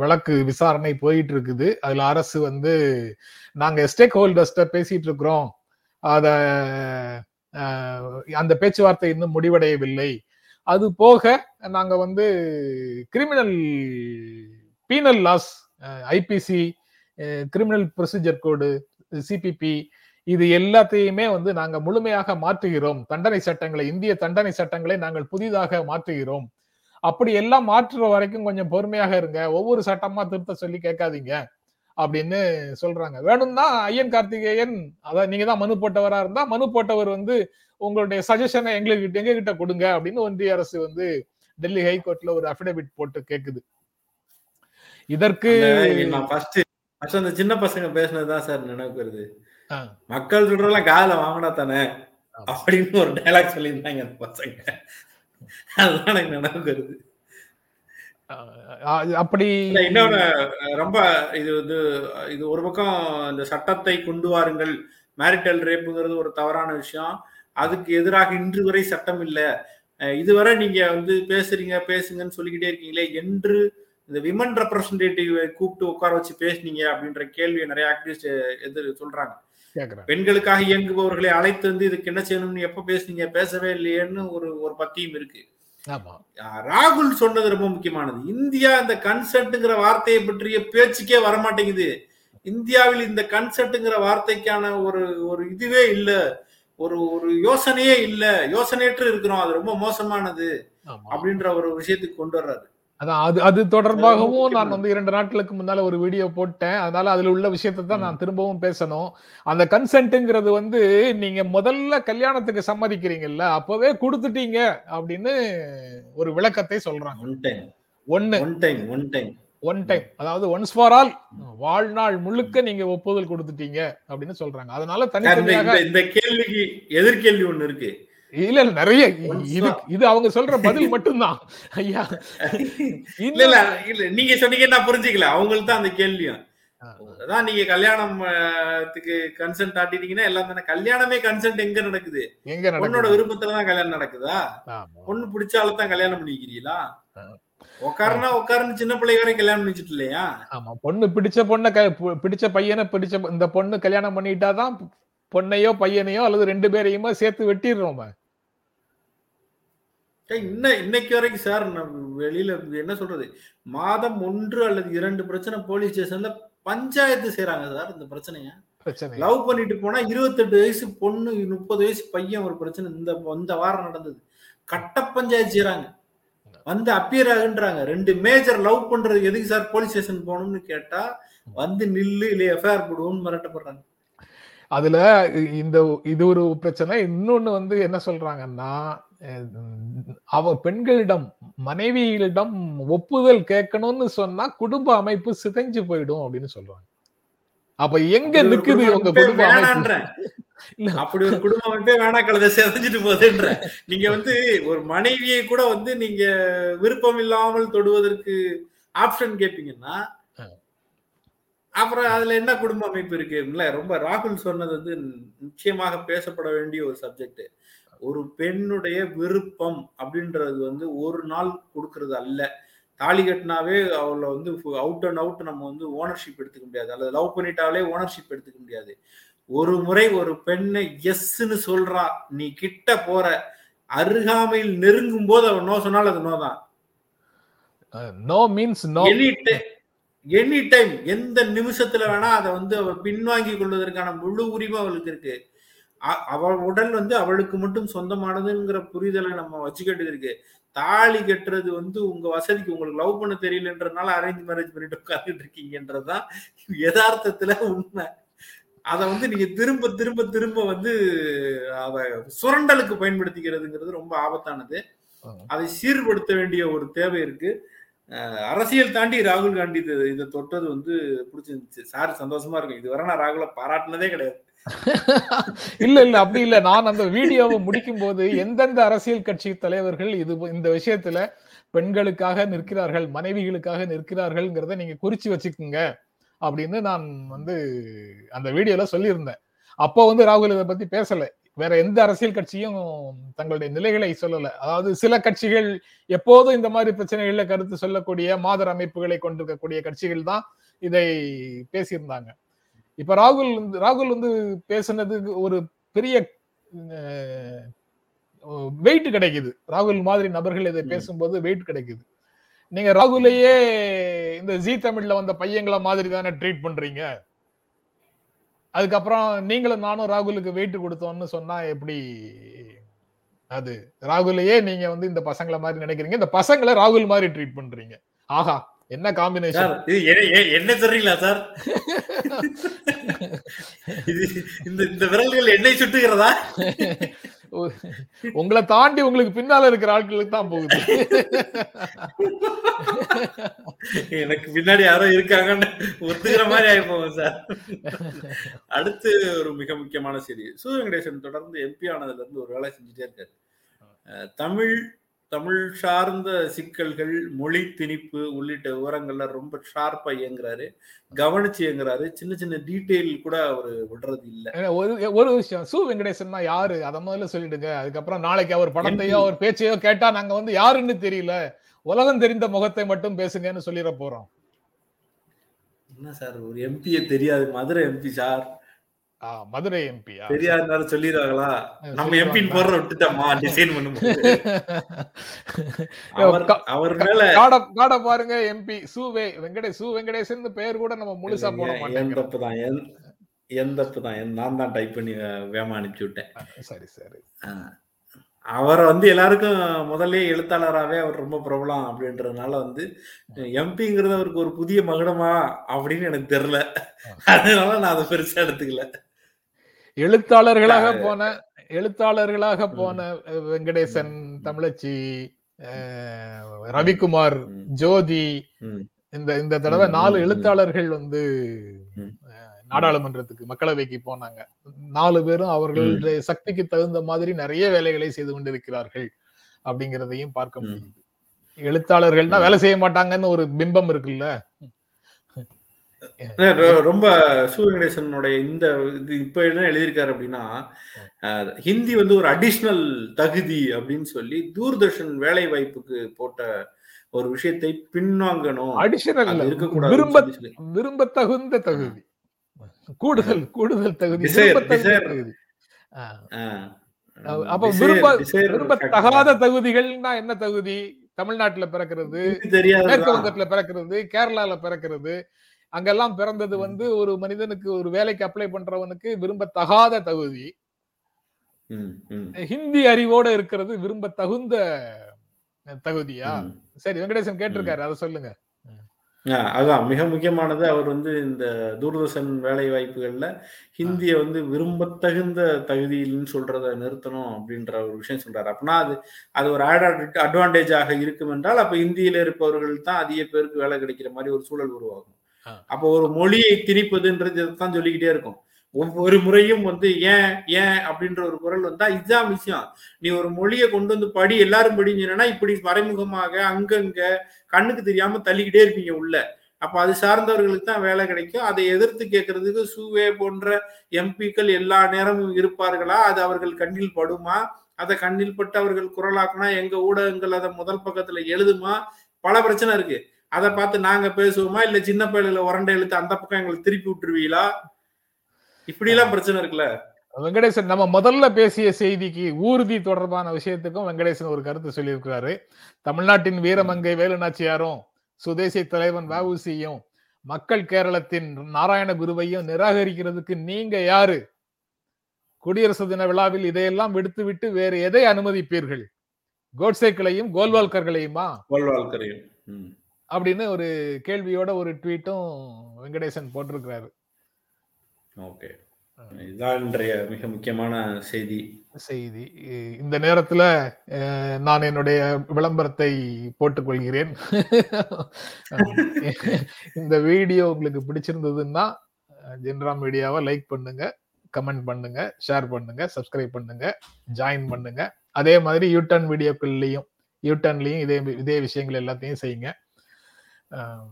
வழக்கு விசாரணை போயிட்டு இருக்குது. அதுல அரசு வந்து நாங்க ஸ்டேக் ஹோல்டர்ஸ்ட பேசிட்டு இருக்கிறோம், அத அந்த பேச்சுவார்த்தை இன்னும் முடிவடையவில்லை. அது போக நாங்க வந்து criminal penal laws, IPC, criminal procedure code, CPP, இது எல்லாத்தையுமே வந்து நாங்க முழுமையாக மாற்றுகிறோம். தண்டனை சட்டங்களை, இந்திய தண்டனை சட்டங்களை நாங்கள் புதிதாக மாற்றுகிறோம். அப்படி எல்லாம் மாற்றுற வரைக்கும் கொஞ்சம் பொறுமையாக இருங்க, ஒவ்வொரு சட்டமா திருத்த சொல்லி கேட்காதீங்க அப்படின்னு சொல்றாங்க. வேணும்னா ஐயன் கார்த்திகேயன், அதான் நீங்க தான் மனு போட்டவரா இருந்தா மனு போட்டவர் வந்து உங்களுடைய சஜஷனை எங்களுக்கு எங்க கிட்ட கொடுங்க அப்படின்னு ஒன்றிய அரசு வந்து டெல்லி ஹைகோர்ட்ல ஒரு அபிடேவிட் போட்டு கேக்குது. இதற்கு சின்ன பசங்க பேசினதுதான் சார் நினைவுக்கு வருது. மக்கள் சொல்றதெல்லாம் காதுல வாங்கினா தானே அப்படின்னு ஒரு டயலாக் சொல்லியிருந்தாங்க அந்த பசங்க. அதுதான் எனக்கு நினைவுக்கு வருது. அப்படி இன்னொரு ரொம்ப இது வந்து இது ஒரு பக்கம் இந்த சட்டத்தை கொண்டு வாருங்கள், மேரிட்டல் ரேப்புங்கிறது ஒரு தவறான விஷயம், அதுக்கு எதிராக இன்று வரை சட்டம் இல்லை, இதுவரை நீங்க வந்து பேசுறீங்க பேசுங்கன்னு சொல்லிக்கிட்டே இருக்கீங்களே என்று இந்த விமன் ரெப்ரசன்டேட்டிவ் கூப்பிட்டு உட்கார வச்சு பேசுனீங்க அப்படின்ற கேள்வியை நிறைய ஆக்டிவிஸ்ட் எதிர் சொல்றாங்க. பெண்களுக்காக இயங்குபவர்களை அழைத்து வந்து இதுக்கு என்ன செய்யணும்னு எப்ப பேசுனீங்க, பேசவே இல்லையேன்னு ஒரு ஒரு பத்தியும் இருக்கு. ராகுல் சொன்னது ரொம்ப முக்கியமானது. இந்தியா இந்த கன்சென்ட்ங்கிற வார்த்தையை பற்றிய பேச்சுக்கே வரமாட்டேங்குது. இந்தியாவில் இந்த கன்சென்ட்ங்கிற வார்த்தைக்கான ஒரு ஒரு இதுவே இல்லை, ஒரு ஒரு யோசனையே இல்ல, யோசனையற்று இருக்கிறோம், அது ரொம்ப மோசமானது அப்படின்ற ஒரு விஷயத்துக்கு கொண்டு வர்றாரு. அதான் அது அது தொடர்பாகவும் நான் வந்து இரண்டு நாட்களுக்கு முன்னால ஒரு வீடியோ போட்டேன். அதனால அதுல உள்ள விஷயத்தை தான் நான் திரும்பவும் பேசணும். அந்த கன்சென்ட்ங்கிறது வந்து நீங்க முதல்ல கல்யாணத்துக்கு சம்மதிக்கிறீங்கல்ல, அப்பவே கொடுத்துட்டீங்க அப்படின்னு ஒரு விளக்கத்தை சொல்றாங்க. ஒன்னு ஒன் டைம், அதாவது ஒன்ஸ் ஃபார் ஆல், வாழ்நாள் முழுக்க நீங்க ஒப்புதல் கொடுத்துட்டீங்க அப்படின்னு சொல்றாங்க. அதனால தனித்தனியாக இந்த கேள்விக்கு எதிர்கேள்வி ஒண்ணு இருக்கு. இல்ல இல்ல நிறைய இது இது அவங்க சொல்ற பதில் மட்டும்தான். ஐயா இல்ல இல்ல இல்ல நீங்க சொன்னீங்கன்னா புரிஞ்சுக்கல, அவங்களுக்கு தான் அந்த கேள்வியும். அதான் நீங்க கல்யாணத்துக்கு கன்சென்ட் ஆட்டிட்டீங்கன்னா எல்லாம் தானே. கல்யாணமே கன்சென்ட் எங்க நடக்குது? பொண்ணோட விருப்பத்துலதான் கல்யாணம் நடக்குதா? பொண்ணு பிடிச்சால்தான் கல்யாணம் பண்ணிக்கிறீங்களா? உக்காருனா உக்காருன்னு சின்ன பிள்ளை வரை கல்யாணம் பண்ணிச்சுட்டு இல்லையா? ஆமா, பொண்ணு பிடிச்ச பொண்ணை பிடிச்ச பையனை பிடிச்ச இந்த பொண்ணு கல்யாணம் பண்ணிட்டாதான் பொண்ணையோ பையனையோ அல்லது ரெண்டு பேரையுமே சேர்த்து வெட்டிடுறோம். இன்னைக்கு வரைக்கும் சார் வெளியில என்ன சொல்றது, மாதம் ஒன்று அல்லது இரண்டு பிரச்சனை போலீஸ் ஸ்டேஷன்ல பஞ்சாயத்து செய்யறாங்க சார். இந்த பிரச்சனைய லவ் பண்ணிட்டு போனா இருபத்தி எட்டு வயசு பொண்ணு முப்பது வயசு பையன் ஒரு பிரச்சனை இந்த இந்த வாரம் நடந்தது. கட்ட பஞ்சாயத்து செய்யறாங்க, வந்து அப்பியர் ஆகுன்றாங்க. ரெண்டு மேஜர் லவ் பண்றது எதுக்கு சார் போலீஸ் ஸ்டேஷன் போகணும்னு கேட்டா வந்து நில்லு இல்ல எஃப்ஐஆர் போடுவோம்னு மிரட்டப்படுறாங்க. அதுல இந்த இது ஒரு பிரச்சனை. இன்னொன்னு வந்து என்ன சொல்றாங்கன்னா, அவ பெண்களிடம் மனைவிகளிடம் ஒப்புதல் கேட்கணும்னு சொன்னா குடும்ப அமைப்பு சிதைஞ்சு போயிடும் அப்படின்னு சொல்றாங்க. அப்ப எங்க நிக்குது உங்க குடும்ப அமைப்பு? அப்படி ஒரு குடும்பம் வந்து வேணாக்களத செஞ்சுட்டு போகுதுன்ற நீங்க வந்து ஒரு மனைவியை கூட வந்து நீங்க விருப்பம் இல்லாமல் தொடுவதற்கு ஆப்ஷன் கேப்பீங்கன்னா அப்புறம் அதுல என்ன குடும்ப அமைப்பு இருக்குல்ல? ரொம்ப ராகுல் சொன்னது வந்து நிச்சயமாக பேசப்பட வேண்டிய ஒரு சப்ஜெக்ட். ஒரு பெண்ணுடைய விருப்பம் அப்படின்றது வந்து ஒரு நாள் கொடுக்கறது அல்ல. தாலி கட்டினாவே அவளை வந்து அவுட் அண்ட் அவுட் நம்ம வந்து ஓனர்ஷிப் எடுத்துக்க முடியாது, அல்லது லவ் பண்ணிட்டாலே ஓனர்ஷிப் எடுத்துக்க முடியாது. ஒரு முறை ஒரு பெண்ணை எஸ்ன்னு சொல்றா, நீ கிட்ட போற அருகாமையில் நெருங்கும் போது அவன் நோ சொன்னால் அது நோ தான். No means no. Any time, எந்த நிமிஷத்துல வேணா அதை வந்து அவ பின்வாங்கி கொள்வதற்கான முழு உரிமை அவளுக்கு இருக்கு. அவள் உடல் வந்து அவளுக்கு மட்டும் சொந்தமானதுங்கிற புரிதலை நம்ம வச்சுக்கிட்டது இருக்கு. தாலி கட்டுறது வந்து உங்க வசதிக்கு, உங்களுக்கு லவ் பண்ண தெரியலன்றதுனால அரேஞ்ச் மேரேஜ் பண்ணிட்டு உட்காந்துட்டு இருக்கீங்கன்றதுதான் யதார்த்தத்துல உண்மை. அதை வந்து நீங்க திரும்ப திரும்ப திரும்ப வந்து அதை சுரண்டலுக்கு பயன்படுத்திக்கிறதுங்கிறது ரொம்ப ஆபத்தானது. அதை சீர்படுத்த வேண்டிய ஒரு தேவை இருக்கு. அரசியல் தாண்டி ராகுல் காந்தி இதை தொட்டது வந்து பிடிச்சிருந்துச்சு சார், சந்தோஷமா இருக்கும். இதுவரை நான் ராகுல பாராட்டினதே கிடையாது. இல்ல இல்ல அப்படி இல்ல, நான் அந்த வீடியோவை முடிக்கும் போது எந்தெந்த அரசியல் கட்சி தலைவர்கள் இது இந்த விஷயத்துல பெண்களுக்காக நிற்கிறார்கள் மனைவிகளுக்காக நிற்கிறார்கள்ங்கிறத நீங்க குறிச்சு வச்சுக்குங்க அப்படின்னு நான் வந்து அந்த வீடியோல சொல்லியிருந்தேன். அப்போ வந்து ராகுல் இதை பத்தி பேசல, வேற எந்த அரசியல் கட்சியும் தங்களுடைய நிலைகளை சொல்லல. அதாவது சில கட்சிகள் எப்போதும் இந்த மாதிரி பிரச்சனைகள்ல கருத்து சொல்லக்கூடிய மாதர் அமைப்புகளை கொண்டிருக்கக்கூடிய கட்சிகள் தான் இதை பேசியிருந்தாங்க. இப்ப ராகுல் ராகுல் வந்து பேசுனது ஒரு பெரிய வெயிட் கிடைக்குது. ராகுல் மாதிரி நபர்கள் இதை பேசும்போது வெயிட் கிடைக்குது. நீங்க ராகுலையே இந்த ஜி தமிழ்ல வந்த பையங்களை மாதிரி தானே ட்ரீட் பண்றீங்க, அதுக்கப்புறம் நீங்களும் நானும் ராகுலுக்கு வெயிட் கொடுத்தோம்னு சொன்னா எப்படி? அது ராகுலையே நீங்க வந்து இந்த பசங்களை மாதிரி நினைக்கிறீங்க, இந்த பசங்களை ராகுல் மாதிரி ட்ரீட் பண்றீங்க. ஆஹா, என்ன காம்பினேஷன் என்ன தெரியல சார். இந்த விரல்கள் என்னை சுட்டுகிறதா? உங்களை தாண்டி உங்களுக்கு பின்னால இருக்கிற ஆட்களுக்கு தான் போகுது. எனக்கு பின்னாடி யாரோ இருக்காங்கன்னு ஒத்துக்கிற மாதிரி ஆயிப்போம் சார். அடுத்து ஒரு மிக முக்கியமான செய்தி, சுவெது வெங்கடேசன் தொடர்ந்து எம்பி ஆனதுல இருந்து ஒரு வேலை செஞ்சுட்டே இருக்காரு. தமிழ் தமிழ் சார்ந்த சிக்கல்கள், மொழி திணிப்பு உள்ளிட்ட விவரங்கள்ல ரொம்ப ஷார்ப்பா இயங்குறாரு, கவனிச்சு இயங்குறாரு. சின்ன சின்ன டீட்டெயில் கூட அவர் விடுறது இல்லை. ஒரு ஒரு விஷயம், சு வெங்கடேசன் தான் யாரு அதை முதல்ல சொல்லிடுங்க. அதுக்கப்புறம் நாளைக்கு அவர் படத்தையோ அவர் பேச்சையோ கேட்டா நாங்க வந்து யாருன்னு தெரியல, உலகம் தெரிந்த முகத்தை மட்டும் பேசுங்கன்னு சொல்லிட போறோம். என்ன சார், ஒரு எம்பியே தெரியாது, Madurai MP sir, Madurai MP தெரியாதுனால சொல்லிடுறாங்களா? நம்ம எம்பி போற விட்டுட்டோமா டிசைன் பண்ணும்போது அவர் மேல காட பாருங்க எம்பி சுவே வெங்கடேஷ் சு வெங்கடேசன் பெயர் கூட நம்ம முழுசா போட மாட்டோம். தப்பு தான், என் தப்பு தான், நான் தான் டைப் பண்ணி வேமா அனுப்பிச்சு விட்டேன். சரி சரி. அவரை வந்து எல்லாருக்கும் முதல்ல எழுத்தாளராகவே அவர் ரொம்ப பிரபலம் அப்படின்றதுனால வந்து எம்பிங்கிறது அவருக்கு ஒரு புதிய மகுடமா அப்படின்னு எனக்கு தெரியல. அதனால நான் அதை பெருசா எடுத்துக்கல. எழுத்தாளர்களாக போன எழுத்தாளர்களாக போன வெங்கடேசன், தமிழச்சி, ரவிக்குமார், ஜோதி, இந்த இந்த தடவை நாலு எழுத்தாளர்கள் வந்து நாடாளுமன்றத்துக்கு மக்களவைக்கு போனாங்க. நாலு பேரும் அவர்களுடைய சக்திக்கு தகுந்த மாதிரி நிறைய வேலைகளை செய்து கொண்டிருக்கிறார்கள் அப்படிங்கிறதையும் பார்க்க முடியுது. எழுத்தாளர்கள்னா வேலை செய்ய மாட்டாங்கன்னு ஒரு பிம்பம் இருக்குல்ல, ரொம்ப. சூரியகணேசனுடைய இந்த இப்ப என்ன எழுதியிருக்காரு அப்படின்னா, ஹிந்தி வந்து ஒரு அடிஷ்னல் தகுதி அப்படின்னு சொல்லி தூர்தர்ஷன் வேலை வாய்ப்புக்கு போட்ட ஒரு விஷயத்தை பின்வாங்கணும். அடிஷனல் இருக்கக்கூடாது, விரும்ப விரும்பத்தகுந்த தகுதி, கூடுதல் கூடுதல் தகுதி, அப்ப விரும்ப விரும்பத்தகாத தகுதிகள்னா என்ன தகுதி? தமிழ்நாட்டுல பிறக்கிறது, மேற்கு வங்கத்துல பிறக்கிறது, கேரளால பிறக்கிறது, அங்கெல்லாம் பிறந்தது வந்து ஒரு மனிதனுக்கு ஒரு வேலைக்கு அப்ளை பண்றவனுக்கு விரும்பத்தகாத தகுதி. ஹிந்தி அறிவோட இருக்கிறது விரும்பத்தகுந்த தகுதியா? சரி, வெங்கடேசன் கேட்டிருக்காரு, அதை சொல்லுங்க. ஆ, அதான் மிக முக்கியமானது. அவர் வந்து இந்த தூர்தர்ஷன் வேலை வாய்ப்புகள்ல ஆ, ஹிந்தியை வந்து விரும்பத்தகுந்த தகுதியில்னு சொல்றத நிறுத்தணும் அப்படின்ற ஒரு விஷயம் சொல்றாரு. அப்படின்னா அது அது ஒரு ஆட் அட்வான்டேஜாக இருக்கும் என்றால், அப்ப இந்தியில இருப்பவர்கள் தான் அதிக பேருக்கு வேலை கிடைக்கிற மாதிரி ஒரு சூழல் உருவாகும். ஆ, அப்போ ஒரு மொழியை திணிப்பதுன்றது தான் சொல்லிக்கிட்டே இருக்கும். ஒவ்வொரு முறையும் வந்து ஏன் ஏன் அப்படின்ற ஒரு குரல் வந்தா இதுதான் விஷயம். நீ ஒரு மொழியை கொண்டு வந்து படி, எல்லாரும் படின்னு சொன்னா இப்படி மறைமுகமாக அங்கங்க கண்ணுக்கு தெரியாம தள்ளிக்கிட்டே இருப்பீங்க உள்ள. அப்ப அது சார்ந்தவர்களுக்கு தான் வேலை கிடைக்கும். அதை எதிர்த்து கேட்கறதுக்கு சூவே போன்ற எம்பிக்கள் எல்லா நேரமும் இருப்பார்களா? அது அவர்கள் கண்ணில் படுமா? அதை கண்ணில் பட்டு அவர்கள் குரலாக்குனா எங்க ஊடகங்கள் அதை முதல் பக்கத்துல எழுதுமா? பல பிரச்சனை இருக்கு. அதை பார்த்து நாங்க பேசுவோமா? இல்ல சின்ன பயலுல உரண்டை எழுத்து அந்த பக்கம் எங்களுக்கு திருப்பி விட்டுருவீங்களா? இப்படி ஆ. எல்லாம் பிரச்சனை இருக்குல்ல. வெங்கடேசன் நம்ம முதல்ல பேசிய செய்திக்கு ஊர்தி தொடர்பான விஷயத்துக்கும் வெங்கடேசன் ஒரு கருத்து சொல்லியிருக்கிறாரு. தமிழ்நாட்டின் வீரமங்கை வேலுநாச்சியாரும் சுதேசி தலைவன் வஉசியும் மக்கள் கேரளத்தின் நாராயண குருவையும் நிராகரிக்கிறதுக்கு நீங்க யாரு? குடியரசு தின விழாவில் இதையெல்லாம் விடுத்துவிட்டு வேறு எதை அனுமதிப்பீர்கள்? கோட்சேக்களையும் கோல்வால்கர்களையுமா வாழ்வாழ்கரையும் அப்படின்னு ஒரு கேள்வியோட ஒரு ட்வீட்டும் வெங்கடேசன் போட்டிருக்கிறாரு. ஓகே, ஆ. இதுதான் இன்றைய மிக முக்கியமான செய்தி. செய்தி இ- இந்த நேரத்துல அஹ், நான் என்னுடைய விளம்பரத்தை போட்டுக்கொள்கிறேன். அஹ், இந்த வீடியோ உங்களுக்கு பிடிச்சிருந்ததுன்னா ஜென்ராம் மீடியாவை லைக் பண்ணுங்க, கமெண்ட் பண்ணுங்க, ஷேர் பண்ணுங்க, சப்ஸ்கிரைப் பண்ணுங்க, ஜாயின் பண்ணுங்க. அதே மாதிரி யூடர்ன் வீடியோக்கள்லையும் யூடர்ன்லையும் இதே இதே விஷயங்கள் எல்லாத்தையும் செய்யுங்க. அஹ்,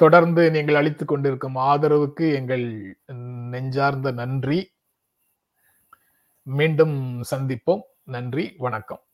தொடர்ந்து நீங்கள் அளித்து கொண்டிருக்கும் ஆதரவுக்கு எங்கள் நெஞ்சார்ந்த நன்றி. மீண்டும் சந்திப்போம். நன்றி, வணக்கம்.